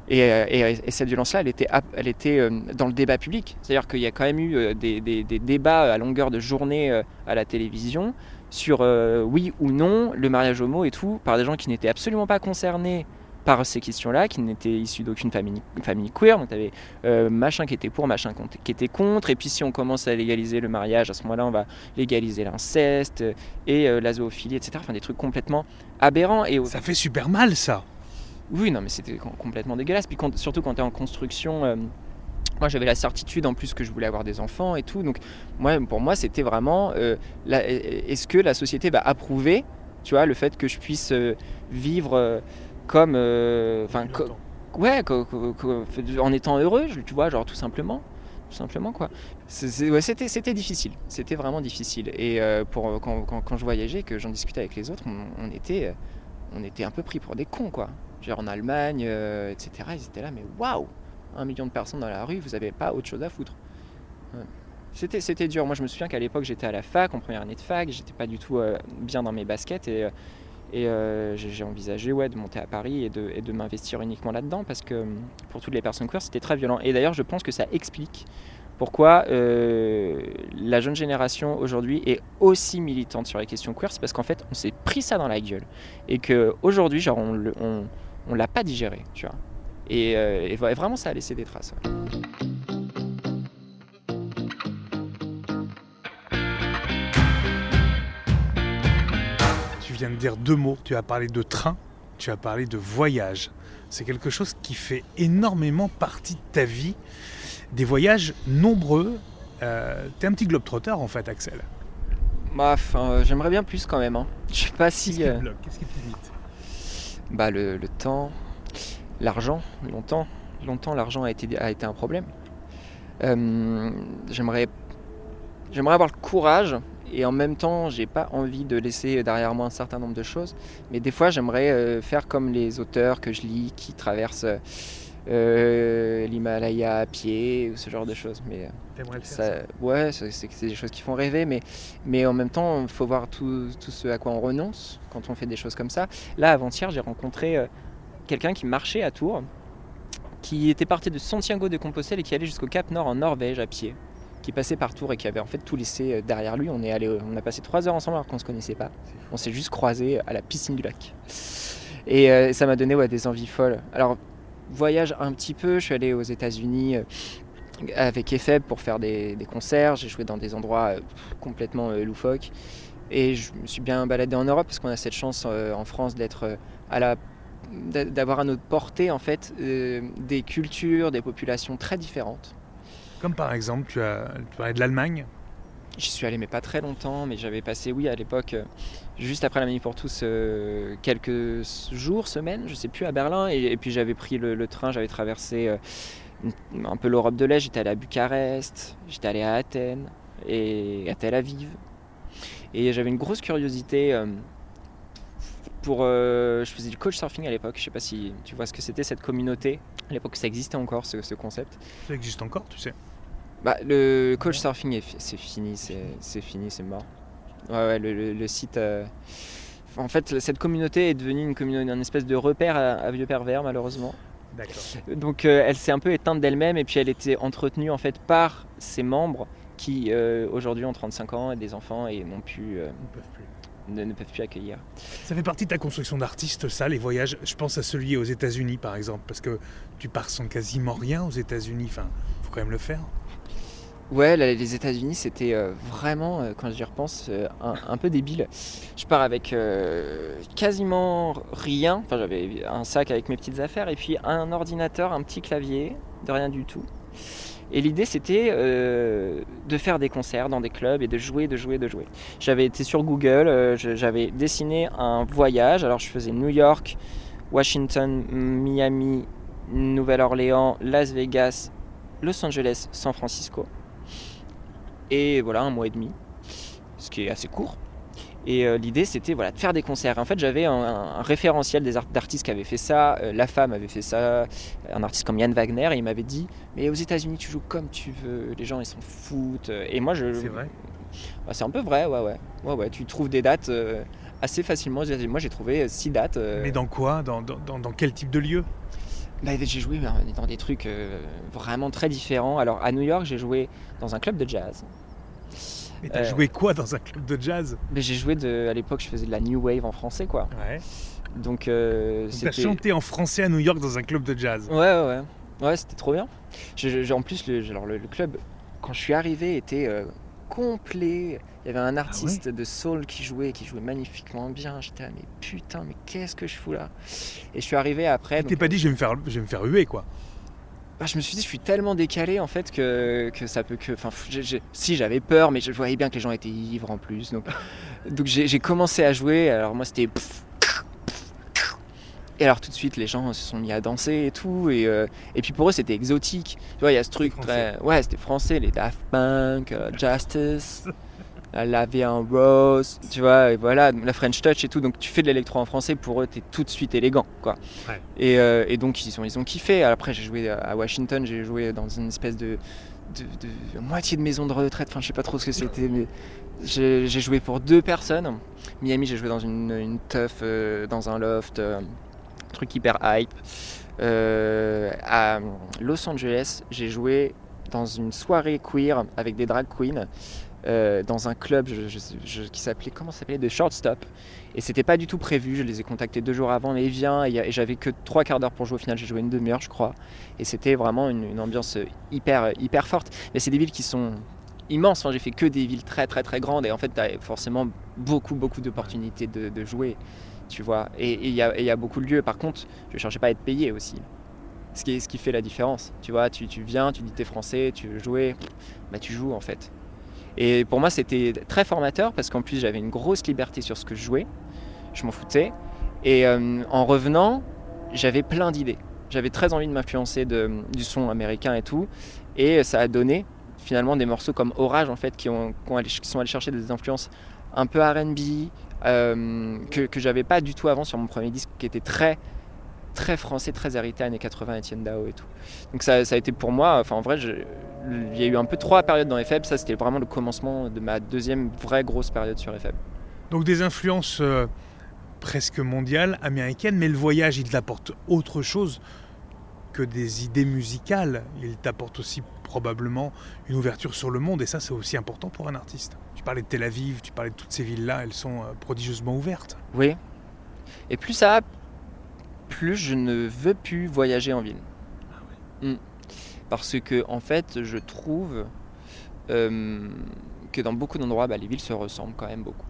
et, et, et cette violence-là, elle était, elle était euh, dans le débat public. C'est-à-dire qu'il y a quand même eu euh, des, des, des débats à longueur de journée euh, à la télévision, sur euh, oui ou non, le mariage homo et tout, par des gens qui n'étaient absolument pas concernés par ces questions-là, qui n'étaient issus d'aucune famille, famille queer. Donc, tu avais euh, machin qui était pour, machin qui était contre. Et puis, si on commence à légaliser le mariage, à ce moment-là, on va légaliser l'inceste et euh, la zoophilie, et cetera. Enfin, des trucs complètement aberrants. Et... Ça fait super mal, ça. Oui, non, mais c'était complètement dégueulasse. Puis, quand, surtout quand tu es en construction... Euh, Moi, j'avais la certitude, en plus, que je voulais avoir des enfants et tout. Donc, moi, pour moi, c'était vraiment... Euh, la, est-ce que la société va approuver, tu vois, le fait que je puisse euh, vivre euh, comme... Enfin, euh, co- ouais, co- co- co- en étant heureux, tu vois, genre, tout simplement. Tout simplement, quoi. C'est, c'est, ouais, c'était, c'était difficile. C'était vraiment difficile. Et euh, pour, quand, quand, quand je voyageais, que j'en discutais avec les autres, on, on, était, on était un peu pris pour des cons, quoi. Genre, en Allemagne, euh, et cetera, ils étaient là, mais waouh, un million de personnes dans la rue, vous n'avez pas autre chose à foutre. Ouais. C'était, c'était dur. Moi, je me souviens qu'à l'époque, j'étais à la fac, en première année de fac, j'étais pas du tout euh, bien dans mes baskets et, et euh, j'ai, j'ai envisagé ouais, de monter à Paris et de, et de m'investir uniquement là-dedans parce que pour toutes les personnes queer, c'était très violent. Et d'ailleurs, je pense que ça explique pourquoi euh, la jeune génération aujourd'hui est aussi militante sur les questions queer. C'est parce qu'en fait, on s'est pris ça dans la gueule et qu'aujourd'hui, genre, on ne on, on l'a pas digéré, tu vois. Et, euh, et vraiment, ça a laissé des traces. Ouais. Tu viens de dire deux mots. Tu as parlé de train, tu as parlé de voyage. C'est quelque chose qui fait énormément partie de ta vie. Des voyages nombreux. Euh, t'es un petit globe-trotteur, en fait, Axel. Bah, fin, euh, j'aimerais bien plus, quand même. Hein. Je sais pas si... Qu'est-ce euh... qui te bloque ? Qu'est-ce qui te limite ? Bah, le, le temps... L'argent, longtemps, longtemps l'argent a été, a été un problème. Euh, j'aimerais, j'aimerais avoir le courage et en même temps, j'ai pas envie de laisser derrière moi un certain nombre de choses. Mais des fois, j'aimerais euh, faire comme les auteurs que je lis qui traversent euh, l'Himalaya à pied ou ce genre de choses. Mais t'aimerais le faire, ça, ça. Ouais, c'est, c'est des choses qui font rêver, mais, mais en même temps, il faut voir tout, tout ce à quoi on renonce quand on fait des choses comme ça. Là, avant-hier, j'ai rencontré... Euh, quelqu'un qui marchait à Tours, qui était parti de Santiago de Compostella et qui allait jusqu'au Cap Nord en Norvège à pied, qui passait par Tours et qui avait en fait tout laissé derrière lui. On est allé, on a passé trois heures ensemble alors qu'on se connaissait pas. On s'est juste croisés à la piscine du lac. Et euh, ça m'a donné ouais, des envies folles. Alors voyage un petit peu. Je suis allé aux États-Unis avec Éphèbe pour faire des, des concerts. J'ai joué dans des endroits complètement euh, loufoques et je me suis bien baladé en Europe parce qu'on a cette chance euh, en France d'être euh, à la d'avoir à notre portée en fait euh, des cultures, des populations très différentes. Comme par exemple, tu as tu parlais de l'Allemagne. J'y suis allé mais pas très longtemps, mais j'avais passé oui à l'époque euh, juste après la Manif pour tous euh, quelques jours, semaines, je sais plus à Berlin et, et puis j'avais pris le, le train, j'avais traversé euh, un peu l'Europe de l'Est, j'étais allé à Bucarest, j'étais allé à Athènes. et à Tel Aviv. Et j'avais une grosse curiosité euh, pour... Euh, je faisais du coach surfing à l'époque, je sais pas si tu vois ce que c'était cette communauté. À l'époque ça existait encore ce, ce concept. Ça existe encore, tu sais. Bah, le coach surfing, est fi- c'est fini, c'est, c'est fini, c'est mort. Ouais, ouais, le, le, le site... Euh... En fait, cette communauté est devenue une, communauté, une espèce de repère à, à vieux pervers, malheureusement. D'accord. Donc, euh, elle s'est un peu éteinte d'elle-même et puis elle était entretenue, en fait, par ses membres qui, euh, aujourd'hui, ont trente-cinq ans et des enfants et n'ont pu... Euh, Ils peuvent plus. Ne, ne peuvent plus accueillir. Ça fait partie de ta construction d'artiste, ça, les voyages. Je pense à celui aux États-Unis par exemple, parce que tu pars sans quasiment rien aux États-Unis. Enfin, faut quand même le faire. Ouais, là, les États-Unis, c'était euh, vraiment, euh, quand j'y repense, euh, un, un peu débile. Je pars avec euh, quasiment rien. Enfin, j'avais un sac avec mes petites affaires et puis un ordinateur, un petit clavier, de rien du tout. Et l'idée, c'était euh, de faire des concerts dans des clubs et de jouer, de jouer, de jouer. J'avais été sur Google, euh, je, j'avais dessiné un voyage. Alors, je faisais New York, Washington, Miami, Nouvelle-Orléans, Las Vegas, Los Angeles, San Francisco. Et voilà, un mois et demi, ce qui est assez court. Et euh, l'idée, c'était voilà, de faire des concerts. En fait, j'avais un, un référentiel des art- d'artistes qui avaient fait ça. Euh, La Femme avait fait ça. Un artiste comme Yann Wagner. Et il m'avait dit, mais aux États-Unis tu joues comme tu veux. Les gens, ils s'en foutent. Et moi, je... C'est vrai bah, c'est un peu vrai, ouais, ouais. Ouais, ouais. Tu trouves des dates euh, assez facilement. Moi, j'ai trouvé six dates. Euh... Mais dans quoi dans, dans, dans quel type de lieu? Bah, j'ai joué dans des trucs euh, vraiment très différents. Alors, à New York, j'ai joué dans un club de jazz. Mais t'as euh, joué quoi dans un club de jazz? Mais j'ai joué de, à l'époque je faisais de la new wave en français quoi. Ouais. Donc, euh, Donc c'était... t'as chanté en français à New York dans un club de jazz. Ouais ouais ouais, ouais c'était trop bien. Je, je, en plus le, genre, le, le club quand je suis arrivé était euh, complet. Il y avait un artiste ah ouais de soul qui jouait, qui jouait magnifiquement bien. J'étais là, mais putain mais qu'est-ce que je fous là? Et je suis arrivé après. Tu donc, t'es pas dit je vais me faire, je vais me faire huer quoi? Bah, je me suis dit, je suis tellement décalé en fait que, que ça peut que. Enfin, je, je, si j'avais peur, mais je voyais bien que les gens étaient ivres en plus. Donc, donc j'ai, j'ai commencé à jouer. Alors, moi, c'était. Et alors, tout de suite, les gens se sont mis à danser et tout. Et, euh, et puis, pour eux, c'était exotique. Tu vois, il y a ce truc très. Ouais, c'était français, les Daft Punk, euh, Justice, La Vie en Rose, tu vois, et voilà, la French Touch et tout. Donc, tu fais de l'électro en français, pour eux, t'es tout de suite élégant, quoi. Ouais. Et, euh, et donc, ils, sont, ils ont kiffé. Après, j'ai joué à Washington, j'ai joué dans une espèce de, de, de, de moitié de maison de retraite. Enfin, je sais pas trop ce que c'était, mais j'ai, j'ai joué pour deux personnes. Miami, j'ai joué dans une, une teuf, euh, dans un loft, euh, truc hyper hype. Euh, à Los Angeles, j'ai joué dans une soirée queer avec des drag queens. Euh, dans un club je, je, je, qui s'appelait comment ça s'appelait The Short Stop et c'était pas du tout prévu, je les ai contactés deux jours avant mais viens et, et j'avais que trois quarts d'heure pour jouer au final, j'ai joué une demi-heure je crois et c'était vraiment une, une ambiance hyper hyper forte mais c'est des villes qui sont immenses, enfin, j'ai fait que des villes très très très grandes et en fait t'as forcément beaucoup beaucoup d'opportunités de, de jouer tu vois et il y, y a beaucoup de lieux par contre je cherchais pas à être payé aussi. Ce qui, ce qui fait la différence, tu vois, tu, tu viens, tu dis t'es français, tu veux jouer, bah tu joues en fait. Et pour moi, c'était très formateur parce qu'en plus, j'avais une grosse liberté sur ce que je jouais. Je m'en foutais. Et euh, en revenant, j'avais plein d'idées. J'avais très envie de m'influencer de, du son américain et tout. Et ça a donné finalement des morceaux comme Orage, en fait, qui, ont, qui, ont allé, qui sont allés chercher des influences un peu R and B, euh, que, que j'avais pas du tout avant sur mon premier disque, qui était très, très français, très hérité, années quatre-vingts, Étienne Dao et tout. Donc ça, ça a été pour moi, enfin en vrai, je... il y a eu un peu trois périodes dans Éphèbe, ça c'était vraiment le commencement de ma deuxième vraie grosse période sur Éphèbe. Donc des influences euh, presque mondiales, américaines, mais le voyage il t'apporte autre chose que des idées musicales, il t'apporte aussi probablement une ouverture sur le monde et ça c'est aussi important pour un artiste. Tu parlais de Tel Aviv, tu parlais de toutes ces villes-là, elles sont euh, prodigieusement ouvertes. Oui, et plus ça, plus je ne veux plus voyager en ville. Ah oui. Mm. Parce que, en fait, je trouve euh, que dans beaucoup d'endroits, bah, les villes se ressemblent quand même beaucoup.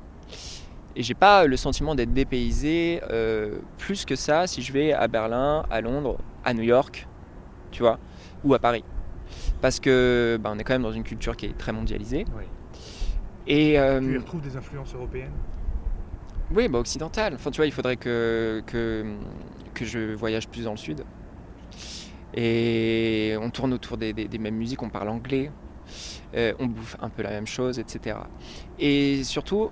Et j'ai pas le sentiment d'être dépaysé euh, plus que ça si je vais à Berlin, à Londres, à New York, tu vois, ou à Paris. Parce que, bah, on est quand même dans une culture qui est très mondialisée. Oui. Et, euh, tu y retrouves des influences européennes ? Oui, bah, occidentales. Enfin, tu vois, il faudrait que, que, que je voyage plus dans le sud. Et on tourne autour des, des, des mêmes musiques, on parle anglais, euh, on bouffe un peu la même chose, et cetera. Et surtout,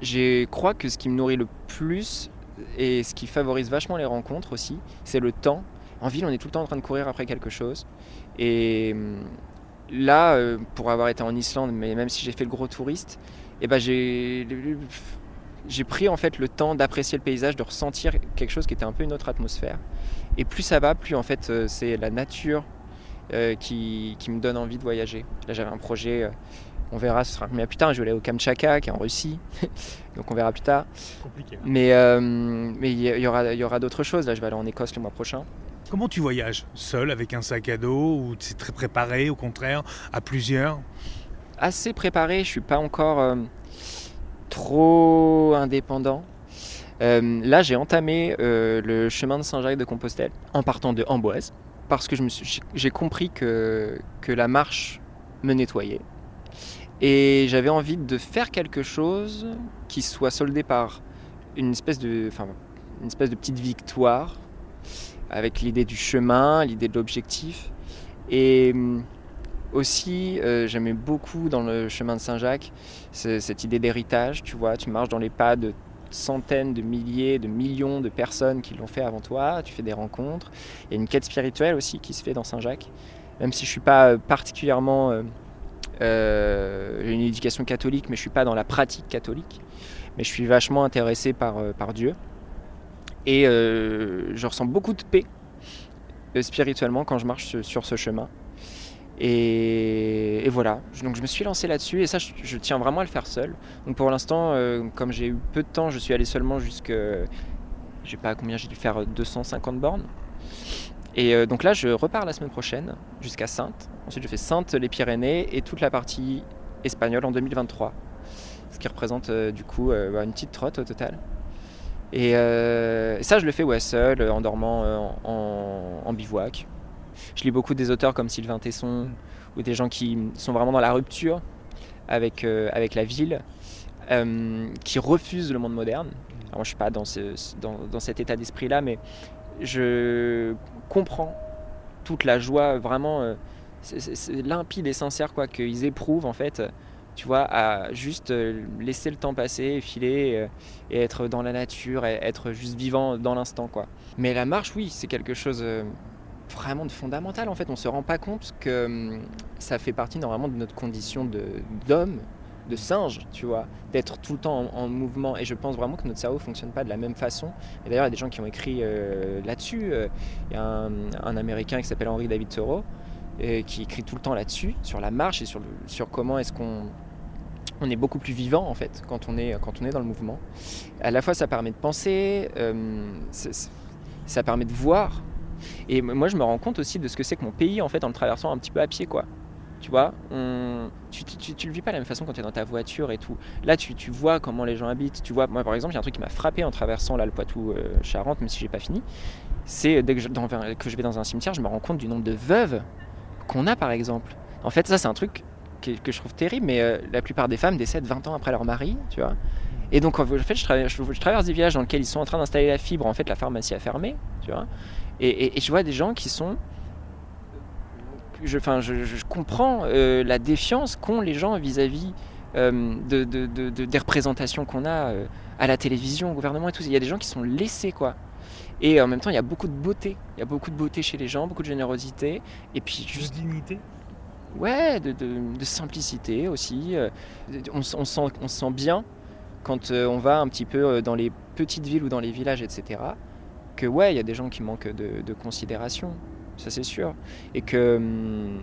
je crois que ce qui me nourrit le plus et ce qui favorise vachement les rencontres aussi, c'est le temps. En ville, on est tout le temps en train de courir après quelque chose. Et là, pour avoir été en Islande, mais même si j'ai fait le gros touriste, eh ben j'ai... j'ai pris en fait le temps d'apprécier le paysage, de ressentir quelque chose qui était un peu une autre atmosphère. Et plus ça va, plus en fait c'est la nature euh, qui, qui me donne envie de voyager. Là j'avais un projet, euh, on verra, ce sera mais putain, je vais aller au Kamtchatka qui est en Russie, donc on verra plus tard. Compliqué, hein. Mais euh, mais il y aura, y aura d'autres choses. Là je vais aller en Écosse le mois prochain. Comment tu voyages ? Seul, avec un sac à dos, ou c'est très préparé, au contraire, à plusieurs ? Assez préparé, je suis pas encore... Euh, trop indépendant. Euh, là, j'ai entamé euh, le chemin de Saint-Jacques de Compostelle en partant de Amboise parce que je me suis, j'ai compris que, que la marche me nettoyait et j'avais envie de faire quelque chose qui soit soldé par une espèce de, enfin, une espèce de petite victoire avec l'idée du chemin, l'idée de l'objectif. Et aussi, euh, j'aimais beaucoup dans le chemin de Saint-Jacques cette idée d'héritage, tu vois, tu marches dans les pas de centaines, de milliers, de millions de personnes qui l'ont fait avant toi, tu fais des rencontres, il y a une quête spirituelle aussi qui se fait dans Saint-Jacques, même si je ne suis pas particulièrement, euh, euh, j'ai une éducation catholique, mais je ne suis pas dans la pratique catholique, mais je suis vachement intéressé par, euh, par Dieu, et euh, je ressens beaucoup de paix euh, spirituellement quand je marche sur ce chemin. Et, et voilà, donc je me suis lancé là-dessus et ça je, je tiens vraiment à le faire seul. Donc pour l'instant, euh, comme j'ai eu peu de temps, je suis allé seulement jusqu'à, je sais pas combien, j'ai dû faire deux cent cinquante bornes. Et euh, donc là je repars la semaine prochaine jusqu'à Saintes. Ensuite je fais Saintes, les Pyrénées et toute la partie espagnole en deux mille vingt-trois. Ce qui représente euh, du coup euh, une petite trotte au total. Et, euh, et ça je le fais ouais, seul, en dormant euh, en, en bivouac. Je lis beaucoup des auteurs comme Sylvain Tesson ou des gens qui sont vraiment dans la rupture avec, euh, avec la ville, euh, qui refusent le monde moderne. Alors moi, je ne suis pas dans, ce, dans, dans cet état d'esprit-là, mais je comprends toute la joie vraiment euh, c'est, c'est, c'est limpide et sincère quoi, qu'ils éprouvent en fait, tu vois, à juste laisser le temps passer, filer et, et être dans la nature, et être juste vivant dans l'instant, quoi. Mais la marche, oui, c'est quelque chose... Euh, vraiment de fondamental en fait, on se rend pas compte que hum, ça fait partie normalement de notre condition de, d'homme, de singe, tu vois, d'être tout le temps en, en mouvement et je pense vraiment que notre cerveau fonctionne pas de la même façon et d'ailleurs il y a des gens qui ont écrit euh, là-dessus, il euh, y a un, un américain qui s'appelle Henry David Thoreau et qui écrit tout le temps là-dessus, sur la marche et sur, le, sur comment est-ce qu'on on est beaucoup plus vivant en fait quand on est, quand on est dans le mouvement. À la fois ça permet de penser, euh, c'est, c'est, ça permet de voir. Et moi je me rends compte aussi de ce que c'est que mon pays en fait en le traversant un petit peu à pied quoi. Tu vois, on... tu, tu, tu, tu le vis pas de la même façon quand tu es dans ta voiture et tout. Là tu, tu vois comment les gens habitent. Tu vois, moi par exemple il y a un truc qui m'a frappé en traversant là le Poitou-Charentes, même si j'ai pas fini. C'est dès que je, dans, que je vais dans un cimetière, je me rends compte du nombre de veuves qu'on a par exemple. En fait ça c'est un truc que, que je trouve terrible, mais euh, la plupart des femmes décèdent vingt ans après leur mari, tu vois. Et donc en fait je, tra- je, je traverse des villages dans lesquels ils sont en train d'installer la fibre, en fait la pharmacie a fermé, tu vois. Et, et, et je vois des gens qui sont... Je, enfin, je, je comprends euh, la défiance qu'ont les gens vis-à-vis euh, de, de, de, de, des représentations qu'on a euh, à la télévision, au gouvernement et tout. Il y a des gens qui sont laissés, quoi. Et en même temps, il y a beaucoup de beauté. Il y a beaucoup de beauté chez les gens, beaucoup de générosité. Et puis juste... De dignité ? Ouais, de, de, de simplicité aussi. On, on, sent, on se sent bien quand on va un petit peu dans les petites villes ou dans les villages, et cetera, que ouais, il y a des gens qui manquent de, de considération, ça c'est sûr, et que hum,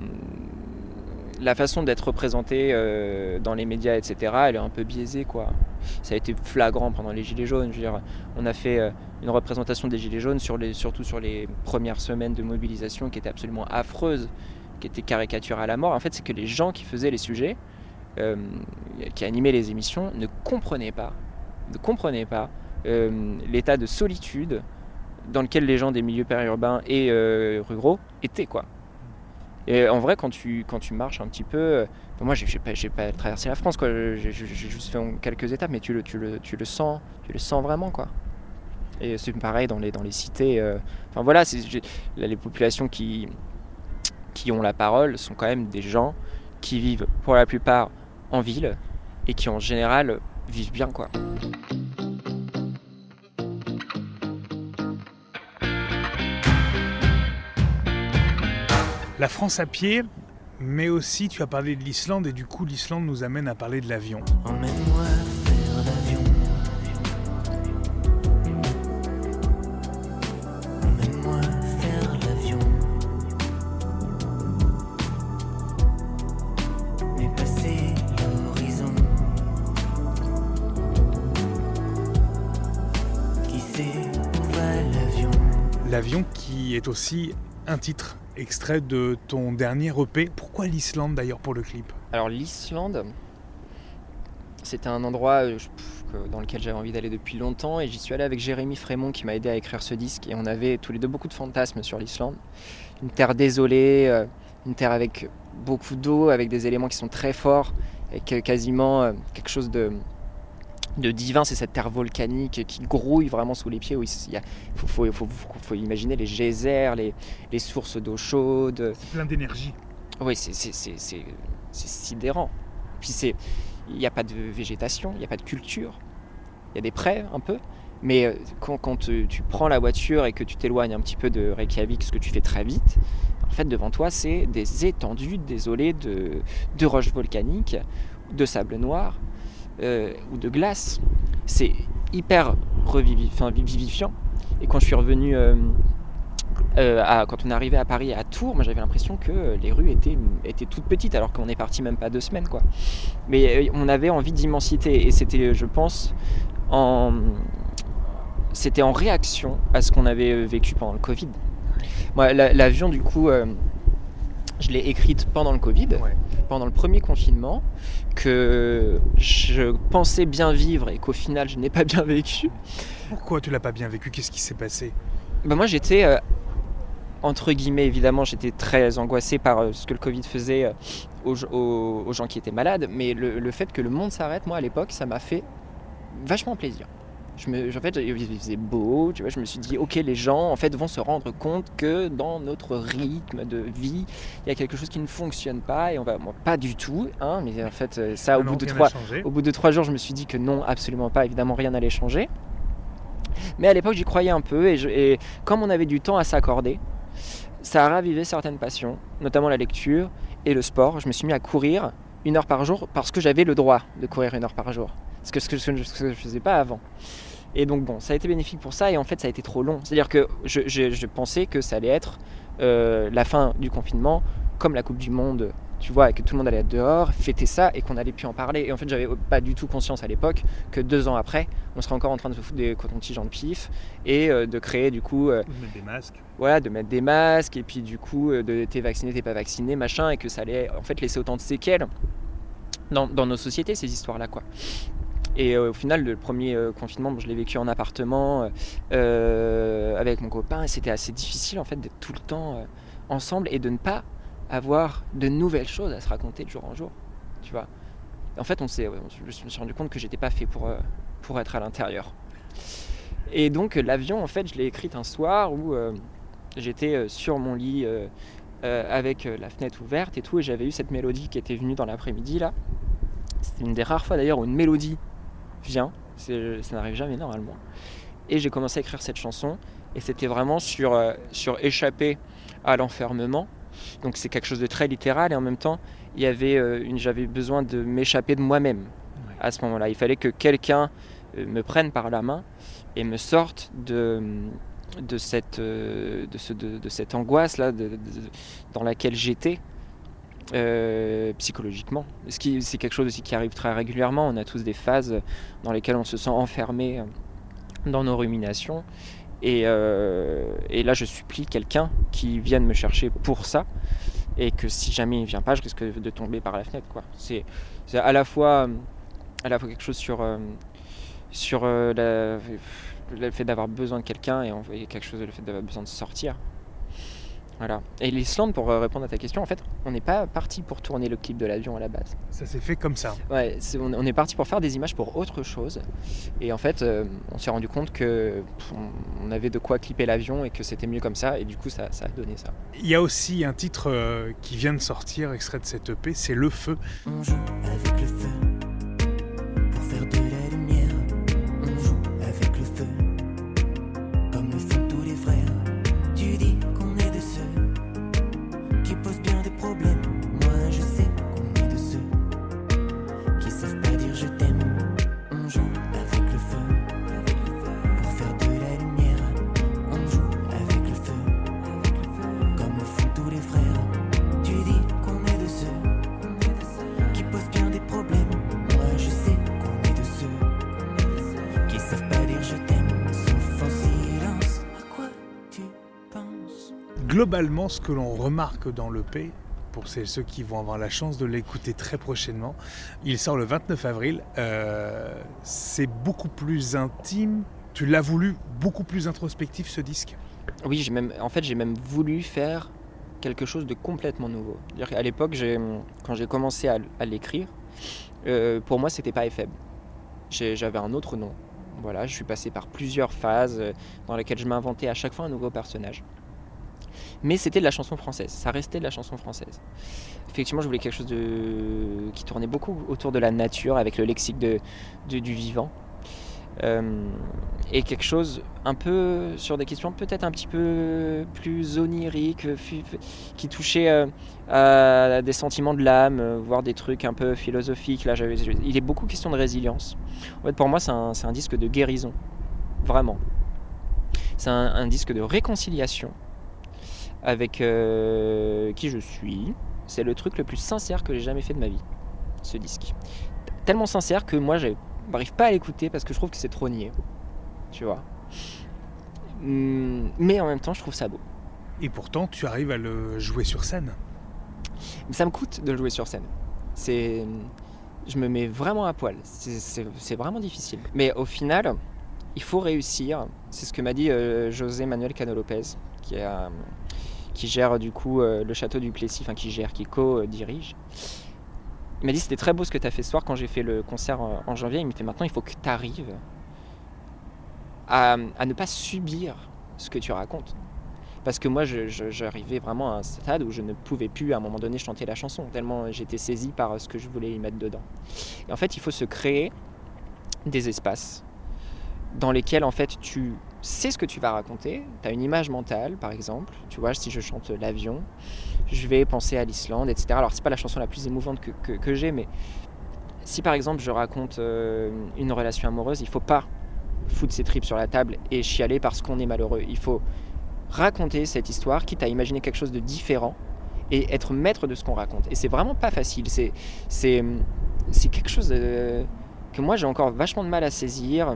la façon d'être représentée euh, dans les médias, et cetera, elle est un peu biaisée, quoi. Ça a été flagrant pendant les Gilets jaunes, je veux dire, on a fait euh, une représentation des Gilets jaunes, sur les, surtout sur les premières semaines de mobilisation, qui était absolument affreuse, qui était caricature à la mort. En fait, c'est que les gens qui faisaient les sujets, euh, qui animaient les émissions, ne comprenaient pas, ne comprenaient pas euh, l'état de solitude dans lequel les gens des milieux périurbains et euh, ruraux étaient, quoi. Et en vrai, quand tu, quand tu marches un petit peu... Euh, ben moi, j'ai, j'ai pas, j'ai pas traversé la France, quoi. J'ai, j'ai, j'ai juste fait quelques étapes, mais tu le, tu le, tu le sens, tu le sens vraiment, quoi. Et c'est pareil dans les, dans les cités. Enfin, euh, voilà, c'est, j'ai, là, les populations qui, qui ont la parole sont quand même des gens qui vivent pour la plupart en ville et qui en général vivent bien, quoi. La France à pied, mais aussi tu as parlé de l'Islande et du coup l'Islande nous amène à parler de l'avion. Emmène-moi vers l'avion. Emmène-moi vers l'avion. Dépasser l'horizon. Qui sait où va l'avion? L'avion qui est aussi un titre. Extrait de ton dernier E P. Pourquoi l'Islande d'ailleurs pour le clip? Alors l'Islande, c'était un endroit dans lequel j'avais envie d'aller depuis longtemps et j'y suis allé avec Jérémy Frémont qui m'a aidé à écrire ce disque et on avait tous les deux beaucoup de fantasmes sur l'Islande. Une terre désolée, une terre avec beaucoup d'eau, avec des éléments qui sont très forts et quasiment quelque chose de... de divin, c'est cette terre volcanique qui grouille vraiment sous les pieds. Où il y a, faut, faut, faut, faut imaginer les geysers, les, les sources d'eau chaude. C'est plein d'énergie. Oui, c'est, c'est, c'est, c'est, c'est sidérant. Puis c'est, il n'y a pas de végétation, il n'y a pas de culture. Il y a des prés un peu, mais quand, quand te, tu prends la voiture et que tu t'éloignes un petit peu de Reykjavik, ce que tu fais très vite, en fait devant toi c'est des étendues désolées de, de roches volcaniques, de sable noir. Euh, ou de glace, c'est hyper revivi- vivifiant. Et quand je suis revenu, euh, euh, à, quand on est arrivé à Paris et à Tours, moi j'avais l'impression que les rues étaient, étaient toutes petites, alors qu'on est parti même pas deux semaines, quoi. Mais euh, on avait envie d'immensité, et c'était, je pense, en, c'était en réaction à ce qu'on avait vécu pendant le Covid. Moi, la, l'avion, du coup. Euh, Je l'ai écrite pendant le Covid, ouais. Pendant le premier confinement, que je pensais bien vivre et qu'au final je n'ai pas bien vécu. Pourquoi tu l'as pas bien vécu? Qu'est-ce qui s'est passé? Ben moi j'étais, euh, entre guillemets évidemment, j'étais très angoissé par euh, ce que le Covid faisait euh, aux, aux, aux gens qui étaient malades, mais le, le fait que le monde s'arrête, moi à l'époque, ça m'a fait vachement plaisir. Je me, en fait, il faisait beau, tu vois, je me suis dit, ok, les gens en fait, vont se rendre compte que dans notre rythme de vie, il y a quelque chose qui ne fonctionne pas, et on va, bon, pas du tout, hein, mais en fait, ça, au, non, bout de trois, au bout de trois jours, je me suis dit que non, absolument pas, évidemment, rien n'allait changer. Mais à l'époque, j'y croyais un peu, et, je, et comme on avait du temps à s'accorder, ça a ravivé certaines passions, notamment la lecture et le sport. Je me suis mis à courir une heure par jour parce que j'avais le droit de courir une heure par jour, ce que, ce que, ce que je ne faisais pas avant. Et donc bon, ça a été bénéfique pour ça et en fait ça a été trop long. C'est-à-dire que je, je, je pensais que ça allait être euh, la fin du confinement, comme la Coupe du Monde, tu vois, et que tout le monde allait être dehors, fêter ça et qu'on allait plus en parler. Et en fait j'avais pas du tout conscience à l'époque que deux ans après, on serait encore en train de se foutre des cotons-tiges en pif et euh, de créer du coup... Euh, de mettre des masques. Voilà, de mettre des masques et puis du coup euh, de t'es vacciné, t'es pas vacciné, machin, et que ça allait en fait laisser autant de séquelles dans, dans nos sociétés, ces histoires-là, quoi. Et euh, au final, le premier euh, confinement, bon, je l'ai vécu en appartement euh, avec mon copain. Et c'était assez difficile en fait d'être tout le temps euh, ensemble et de ne pas avoir de nouvelles choses à se raconter de jour en jour. Tu vois. En fait, on s'est, ouais, on, je me suis rendu compte que j'étais pas fait pour euh, pour être à l'intérieur. Et donc l'avion, en fait, je l'ai écrite un soir où euh, j'étais euh, sur mon lit euh, euh, avec euh, la fenêtre ouverte et tout, et j'avais eu cette mélodie qui était venue dans l'après-midi là. C'était une des rares fois d'ailleurs où une mélodie vient, c'est, ça n'arrive jamais normalement. Et j'ai commencé à écrire cette chanson et c'était vraiment sur, euh, sur échapper à l'enfermement. Donc c'est quelque chose de très littéral et en même temps il y avait, euh, une, j'avais besoin de m'échapper de moi-même ouais. À ce moment-là. Il fallait que quelqu'un euh, me prenne par la main et me sorte de, de, cette, euh, de, ce, de, de cette angoisse-là de, de, de, dans laquelle j'étais. Euh, psychologiquement. Ce qui, c'est quelque chose aussi qui arrive très régulièrement. On a tous des phases dans lesquelles on se sent enfermé dans nos ruminations. Et, euh, et là, je supplie quelqu'un qui vienne me chercher pour ça. Et que si jamais il ne vient pas, je risque de tomber par la fenêtre, quoi. C'est, c'est à la fois, à la fois quelque chose sur, euh, sur euh, la, le fait d'avoir besoin de quelqu'un et, et quelque chose sur le fait d'avoir besoin de sortir. Voilà. Et l'Islande, pour répondre à ta question, en fait, on n'est pas parti pour tourner le clip de l'avion à la base. Ça s'est fait comme ça. Ouais, c'est, on, on est parti pour faire des images pour autre chose. Et en fait, euh, on s'est rendu compte que pff, on avait de quoi clipper l'avion et que c'était mieux comme ça. Et du coup, ça, ça a donné ça. Il y a aussi un titre euh, qui vient de sortir, extrait de cette E P, c'est Le Feu. On joue avec le feu. Globalement, ce que l'on remarque dans l'E P, pour celles, ceux qui vont avoir la chance de l'écouter très prochainement, il sort le vingt-neuf avril, euh, c'est beaucoup plus intime, tu l'as voulu, beaucoup plus introspectif ce disque. Oui, j'ai même, en fait j'ai même voulu faire quelque chose de complètement nouveau. C'est-à-dire qu'à l'époque, j'ai, quand j'ai commencé à, à l'écrire, euh, pour moi c'était pas Éphèbe, j'avais un autre nom. Voilà, je suis passé par plusieurs phases dans lesquelles je m'inventais à chaque fois un nouveau personnage. Mais c'était de la chanson française, ça restait de la chanson française. Effectivement, je voulais quelque chose de... qui tournait beaucoup autour de la nature, avec le lexique de... De... du vivant. Euh... Et quelque chose un peu sur des questions peut-être un petit peu plus oniriques, qui touchaient à des sentiments de l'âme, voire des trucs un peu philosophiques. Là, j'avais... Il est beaucoup question de résilience. En fait, pour moi, c'est un, c'est un disque de guérison, vraiment. C'est un, un disque de réconciliation. Avec euh, qui je suis, c'est le truc le plus sincère que j'ai jamais fait de ma vie, ce disque. Tellement sincère que moi je n'arrive pas à l'écouter parce que je trouve que c'est trop niais, tu vois. Mais en même temps je trouve ça beau. Et pourtant tu arrives à le jouer sur scène. Ça me coûte de le jouer sur scène, c'est... je me mets vraiment à poil, c'est, c'est, c'est vraiment difficile. Mais au final il faut réussir, c'est ce que m'a dit euh, José Manuel Cano Lopez, qui est un... qui gère du coup euh, le château du Plessis, enfin qui gère, qui co-dirige. Il m'a dit c'était très beau ce que tu as fait ce soir quand j'ai fait le concert en, en janvier. Il m'a fait maintenant il faut que tu arrives à, à ne pas subir ce que tu racontes. Parce que moi je, je, j'arrivais vraiment à un stade où je ne pouvais plus à un moment donné chanter la chanson, tellement j'étais saisi par ce que je voulais y mettre dedans. Et en fait il faut se créer des espaces dans lesquels en fait tu... c'est ce que tu vas raconter, tu as une image mentale par exemple, tu vois, si je chante l'avion, je vais penser à l'Islande, et cetera. Alors c'est pas la chanson la plus émouvante que, que, que j'ai, mais si par exemple je raconte euh, une relation amoureuse, il faut pas foutre ses tripes sur la table et chialer parce qu'on est malheureux. Il faut raconter cette histoire, quitte à imaginer quelque chose de différent et être maître de ce qu'on raconte. Et c'est vraiment pas facile, c'est, c'est, c'est quelque chose de, que moi j'ai encore vachement de mal à saisir.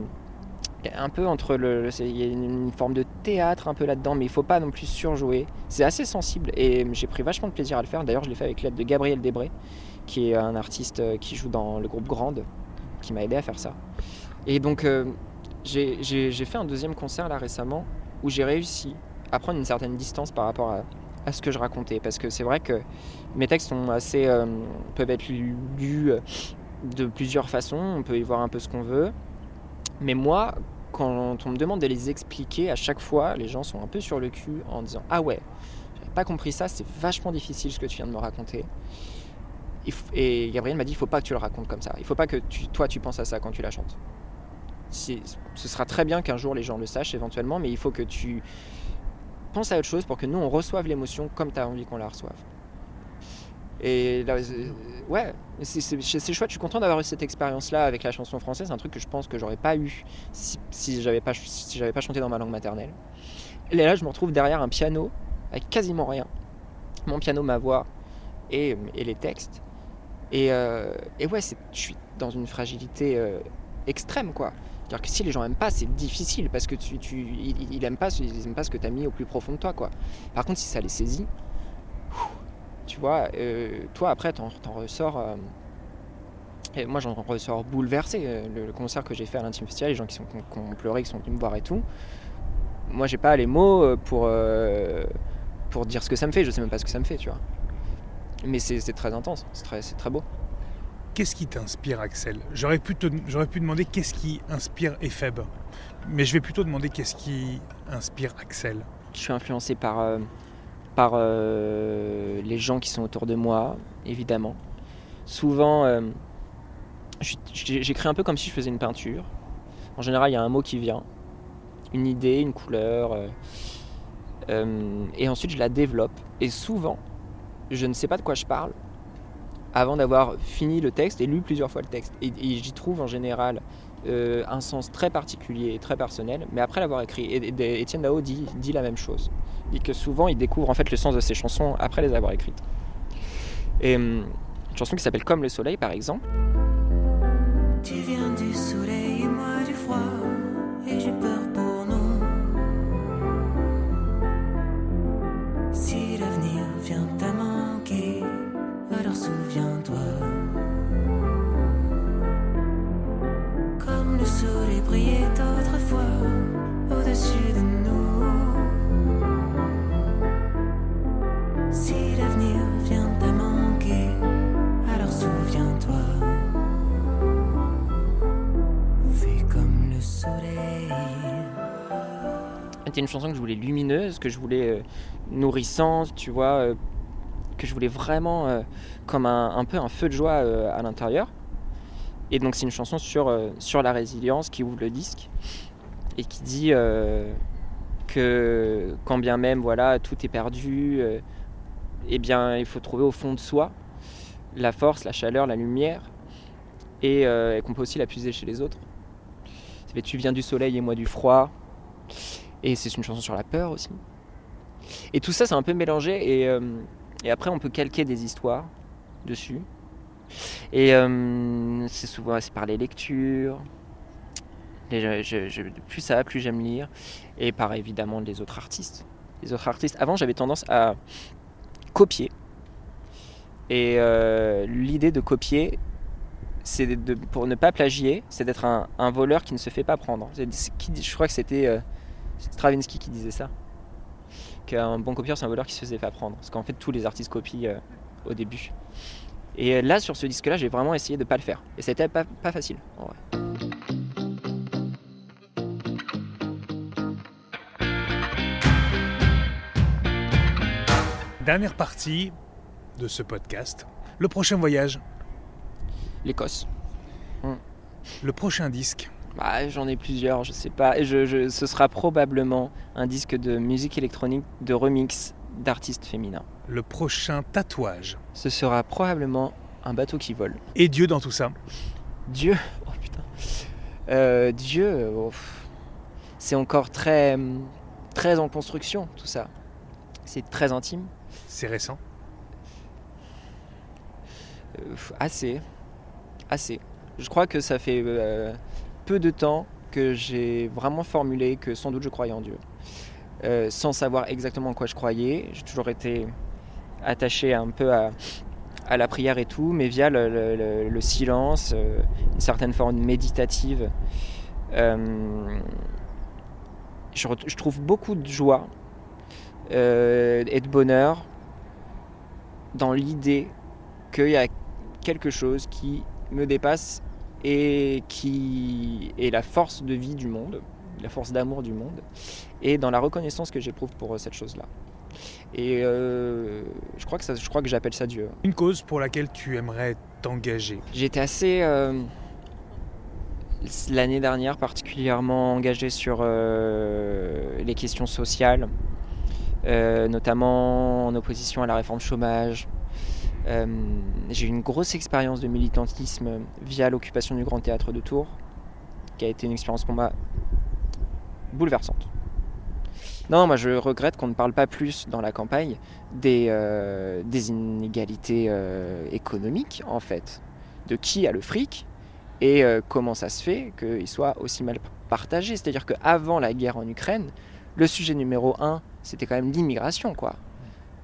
Un peu entre le, il y a une forme de théâtre un peu là-dedans, mais il faut pas non plus surjouer. C'est assez sensible et j'ai pris vachement de plaisir à le faire. D'ailleurs, je l'ai fait avec l'aide de Gabriel Desbré, qui est un artiste qui joue dans le groupe Grande, qui m'a aidé à faire ça. Et donc, euh, j'ai, j'ai, j'ai fait un deuxième concert là récemment où j'ai réussi à prendre une certaine distance par rapport à, à ce que je racontais, parce que c'est vrai que mes textes sont assez euh, peuvent être lus de plusieurs façons. On peut y voir un peu ce qu'on veut, mais moi. Quand on me demande de les expliquer, à chaque fois, les gens sont un peu sur le cul en disant « Ah ouais, j'avais pas compris ça, c'est vachement difficile ce que tu viens de me raconter. » Et Gabriel m'a dit « Il faut pas que tu le racontes comme ça. Il faut pas que tu, toi, tu penses à ça quand tu la chantes. C'est, ce sera très bien qu'un jour les gens le sachent éventuellement, mais il faut que tu penses à autre chose pour que nous, on reçoive l'émotion comme tu as envie qu'on la reçoive. » Et là, ouais, c'est, c'est, c'est chouette, je suis content d'avoir eu cette expérience-là avec la chanson française, c'est un truc que je pense que j'aurais pas eu si, si, j'avais pas, si j'avais pas chanté dans ma langue maternelle. Et là, je me retrouve derrière un piano avec quasiment rien. Mon piano, ma voix et, et les textes. Et, euh, et ouais, c'est, je suis dans une fragilité euh, extrême, quoi. C'est-à-dire que si les gens n'aiment pas, c'est difficile parce que tu, tu, ils n'aiment pas, ils aiment pas ce que tu as mis au plus profond de toi, quoi. Par contre, si ça les saisit, tu vois, euh, toi après t'en, t'en ressors euh, et moi j'en ressors bouleversé. Le, le concert que j'ai fait à l'Intime Festival, les gens qui, sont, qui, ont, qui ont pleuré, qui sont venus me voir et tout, moi j'ai pas les mots pour, euh, pour dire ce que ça me fait, je sais même pas ce que ça me fait, tu vois. Mais c'est, c'est très intense, c'est très, c'est très beau. Qu'est-ce qui t'inspire, Axel? J'aurais pu, te, j'aurais pu demander qu'est-ce qui inspire Éphèbe, mais je vais plutôt demander qu'est-ce qui inspire Axel. Je suis influencé par, euh, par euh, les gens qui sont autour de moi, évidemment. Souvent, euh, j'écris un peu comme si je faisais une peinture. En général, il y a un mot qui vient, une idée, une couleur, euh, euh, et ensuite je la développe. Et souvent, je ne sais pas de quoi je parle avant d'avoir fini le texte et lu plusieurs fois le texte. Et, et j'y trouve en général euh, un sens très particulier et très personnel, mais après l'avoir écrit. Et, et, Étienne Daho dit, dit la même chose. Il dit que souvent, il découvre en fait le sens de ses chansons après les avoir écrites. Et, euh, une chanson qui s'appelle « Comme le soleil » par exemple. Tu viens du soleil et moi du froid, et j'ai peur pour nous. Si l'avenir vient à manquer, alors souviens-toi. Comme le soleil brillait autrefois au-dessus de nous. Si l'avenir vient à manquer, alors souviens-toi. C'était une chanson que je voulais lumineuse, que je voulais euh, nourrissante, tu vois, euh, que je voulais vraiment euh, comme un, un peu un feu de joie euh, à l'intérieur. Et donc c'est une chanson sur, euh, sur la résilience qui ouvre le disque et qui dit euh, que quand bien même voilà, tout est perdu, euh, eh bien il faut trouver au fond de soi la force, la chaleur, la lumière, et, euh, et qu'on peut aussi la puiser chez les autres. Mais tu viens du soleil et moi du froid. Et c'est une chanson sur la peur aussi. Et tout ça, c'est un peu mélangé. Et, euh, et après, on peut calquer des histoires dessus. Et euh, c'est souvent c'est par les lectures. Les, je, je, plus ça va, plus j'aime lire. Et par évidemment les autres artistes. Les autres artistes. Avant, j'avais tendance à copier. Et euh, l'idée de copier... C'est de, pour ne pas plagier, c'est d'être un, un voleur qui ne se fait pas prendre. C'est, qui, je crois que c'était euh, Stravinsky qui disait ça, qu'un bon copieur c'est un voleur qui se faisait pas prendre, parce qu'en fait tous les artistes copient euh, au début. Et là sur ce disque là j'ai vraiment essayé de pas le faire, et c'était pas, pas facile en vrai. Dernière partie de ce podcast, le prochain voyage. L'Écosse. Hmm. Le prochain disque. Bah, j'en ai plusieurs, je sais pas. Je, je, ce sera probablement un disque de musique électronique, de remix d'artistes féminins. Le prochain tatouage. Ce sera probablement un bateau qui vole. Et Dieu dans tout ça? Dieu, oh putain. Euh, Dieu, oh. C'est encore très, très en construction tout ça. C'est très intime. C'est récent. Euh, assez. Assez. Je crois que ça fait euh, peu de temps que j'ai vraiment formulé que sans doute je croyais en Dieu. Euh, sans savoir exactement en quoi je croyais, j'ai toujours été attaché un peu à, à la prière et tout, mais via le, le, le, le silence, euh, une certaine forme méditative. Euh, je, je trouve beaucoup de joie euh, et de bonheur dans l'idée qu'il y a quelque chose qui me dépasse et qui est la force de vie du monde, la force d'amour du monde, et dans la reconnaissance que j'éprouve pour cette chose-là. Et euh, je crois que ça, je crois que j'appelle ça Dieu. Une cause pour laquelle tu aimerais t'engager? J'étais assez euh, l'année dernière particulièrement engagé sur euh, les questions sociales, euh, notamment en opposition à la réforme chômage. Euh, j'ai eu une grosse expérience de militantisme via l'occupation du Grand Théâtre de Tours, qui a été une expérience pour moi bouleversante. Non, moi je regrette qu'on ne parle pas plus dans la campagne des, euh, des inégalités euh, économiques, en fait, de qui a le fric et euh, comment ça se fait qu'il soit aussi mal partagé. C'est-à-dire qu'avant la guerre en Ukraine, le sujet numéro un, c'était quand même l'immigration, quoi.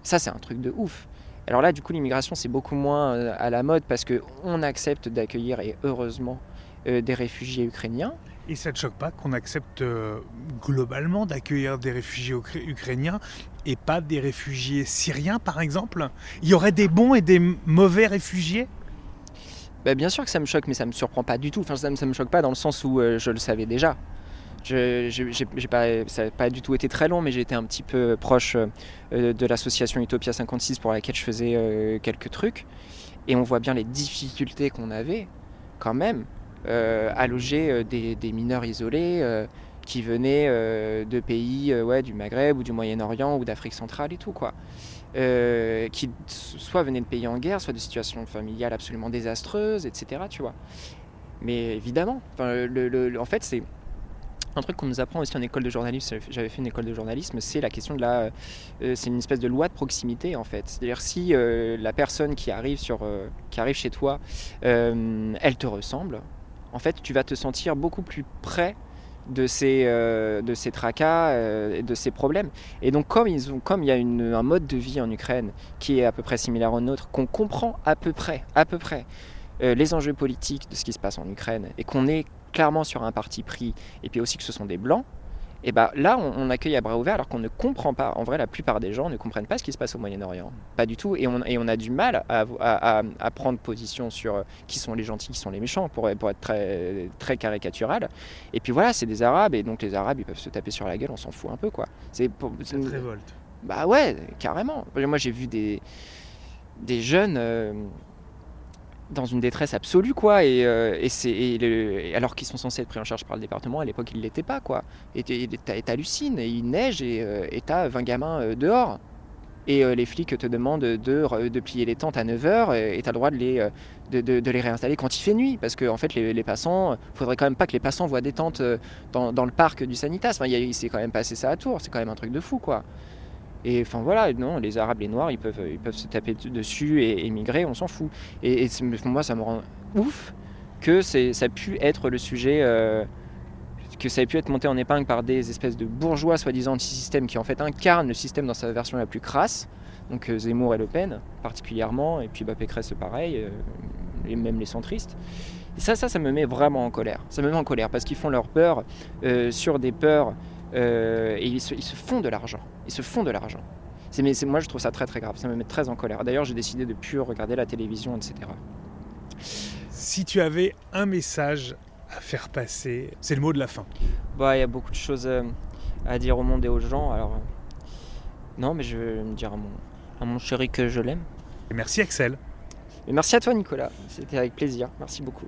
Ça, c'est un truc de ouf. Alors là, du coup, l'immigration, c'est beaucoup moins à la mode parce qu'on accepte d'accueillir, et heureusement, euh, des réfugiés ukrainiens. Et ça ne te choque pas qu'on accepte euh, globalement d'accueillir des réfugiés ukra- ukrainiens et pas des réfugiés syriens, par exemple? Il y aurait des bons et des mauvais réfugiés? Ben, bien sûr que ça me choque, mais ça ne me surprend pas du tout. Enfin, ça ne me choque pas dans le sens où euh, je le savais déjà. Je, je, j'ai, j'ai pas, ça n'a pas du tout été très long, mais j'ai été un petit peu proche euh, de l'association Utopia cinquante-six pour laquelle je faisais euh, quelques trucs. Et on voit bien les difficultés qu'on avait quand même euh, à loger euh, des, des mineurs isolés euh, qui venaient euh, de pays euh, ouais, du Maghreb ou du Moyen-Orient ou d'Afrique centrale et tout, quoi. Euh, qui soit venaient de pays en guerre, soit de situations familiales absolument désastreuses, et cetera. Tu vois. Mais évidemment, le, le, le, en fait, c'est... un truc qu'on nous apprend aussi en école de journalisme, j'avais fait une école de journalisme, c'est la question de la... Euh, c'est une espèce de loi de proximité, en fait. C'est-à-dire si euh, la personne qui arrive, sur, euh, qui arrive chez toi, euh, elle te ressemble, en fait, tu vas te sentir beaucoup plus près de ces, euh, de ces tracas, euh, et de ces problèmes. Et donc, comme ils ont, comme il y a une, un mode de vie en Ukraine qui est à peu près similaire au nôtre, qu'on comprend à peu près, à peu près, euh, les enjeux politiques de ce qui se passe en Ukraine, et qu'on est clairement sur un parti pris, et puis aussi que ce sont des blancs, et ben là on, on accueille à bras ouverts alors qu'on ne comprend pas. En vrai, la plupart des gens ne comprennent pas ce qui se passe au Moyen-Orient, pas du tout, et on, et on a du mal à, à, à, à prendre position sur qui sont les gentils, qui sont les méchants, pour, pour être très, très caricatural. Et puis voilà, c'est des Arabes, et donc les Arabes ils peuvent se taper sur la gueule, on s'en fout un peu, quoi. C'est pour, c'est une révolte. Bah ouais, carrément. Moi j'ai vu des, des jeunes... Euh, dans une détresse absolue, quoi, et, euh, et c'est et le, et alors qu'ils sont censés être pris en charge par le département, à l'époque ils l'étaient pas, quoi. Et t'hallucines, et il neige, et euh, et t'as vingt gamins euh, dehors, et euh, les flics te demandent de, de, de plier les tentes à neuf heures, et, et t'as le droit de les de, de, de les réinstaller quand il fait nuit, parce que en fait les, les passants, faudrait quand même pas que les passants voient des tentes dans, dans le parc du Sanitas. Enfin, il s'est quand même passé ça à Tours, c'est quand même un truc de fou, quoi. Et enfin voilà, non, les Arabes, les Noirs, ils peuvent, ils peuvent se taper dessus et émigrer, on s'en fout. Et, et moi, ça me rend ouf que c'est, ça pu être le sujet, euh, que ça ait pu être monté en épingle par des espèces de bourgeois soi-disant anti-système qui en fait incarnent le système dans sa version la plus crasse. Donc Zemmour et Le Pen particulièrement, et puis bah, Pécresse pareil, euh, et même les centristes. Et ça, ça, ça me met vraiment en colère. Ça me met en colère parce qu'ils font leur peur euh, sur des peurs. Euh, et ils se, ils se font de l'argent. Ils se font de l'argent. C'est, mais c'est, moi, je trouve ça très très grave. Ça me met très en colère. D'ailleurs, j'ai décidé de ne plus regarder la télévision, et cetera. Si tu avais un message à faire passer, c'est le mot de la fin. Bah, il y a beaucoup de choses euh, à dire au monde et aux gens. Alors, euh, non, mais je vais me dire à mon, à mon chéri que je l'aime. Et merci, Axel. Et merci à toi, Nicolas. C'était avec plaisir. Merci beaucoup.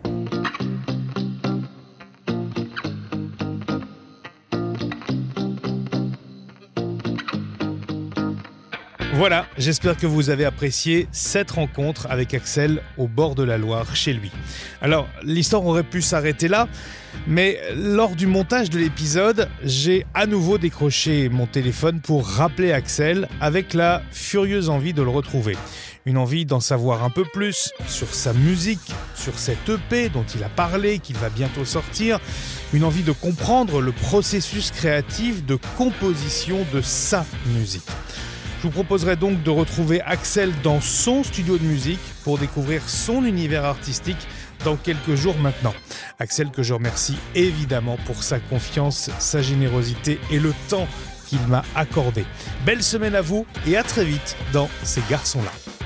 Voilà, j'espère que vous avez apprécié cette rencontre avec Axel au bord de la Loire, chez lui. Alors, l'histoire aurait pu s'arrêter là, mais lors du montage de l'épisode, j'ai à nouveau décroché mon téléphone pour rappeler Axel avec la furieuse envie de le retrouver. Une envie d'en savoir un peu plus sur sa musique, sur cette E P dont il a parlé, qu'il va bientôt sortir. Une envie de comprendre le processus créatif de composition de sa musique. Je vous proposerai donc de retrouver Axel dans son studio de musique pour découvrir son univers artistique dans quelques jours maintenant. Axel, que je remercie évidemment pour sa confiance, sa générosité et le temps qu'il m'a accordé. Belle semaine à vous et à très vite dans Ces Garçons-là.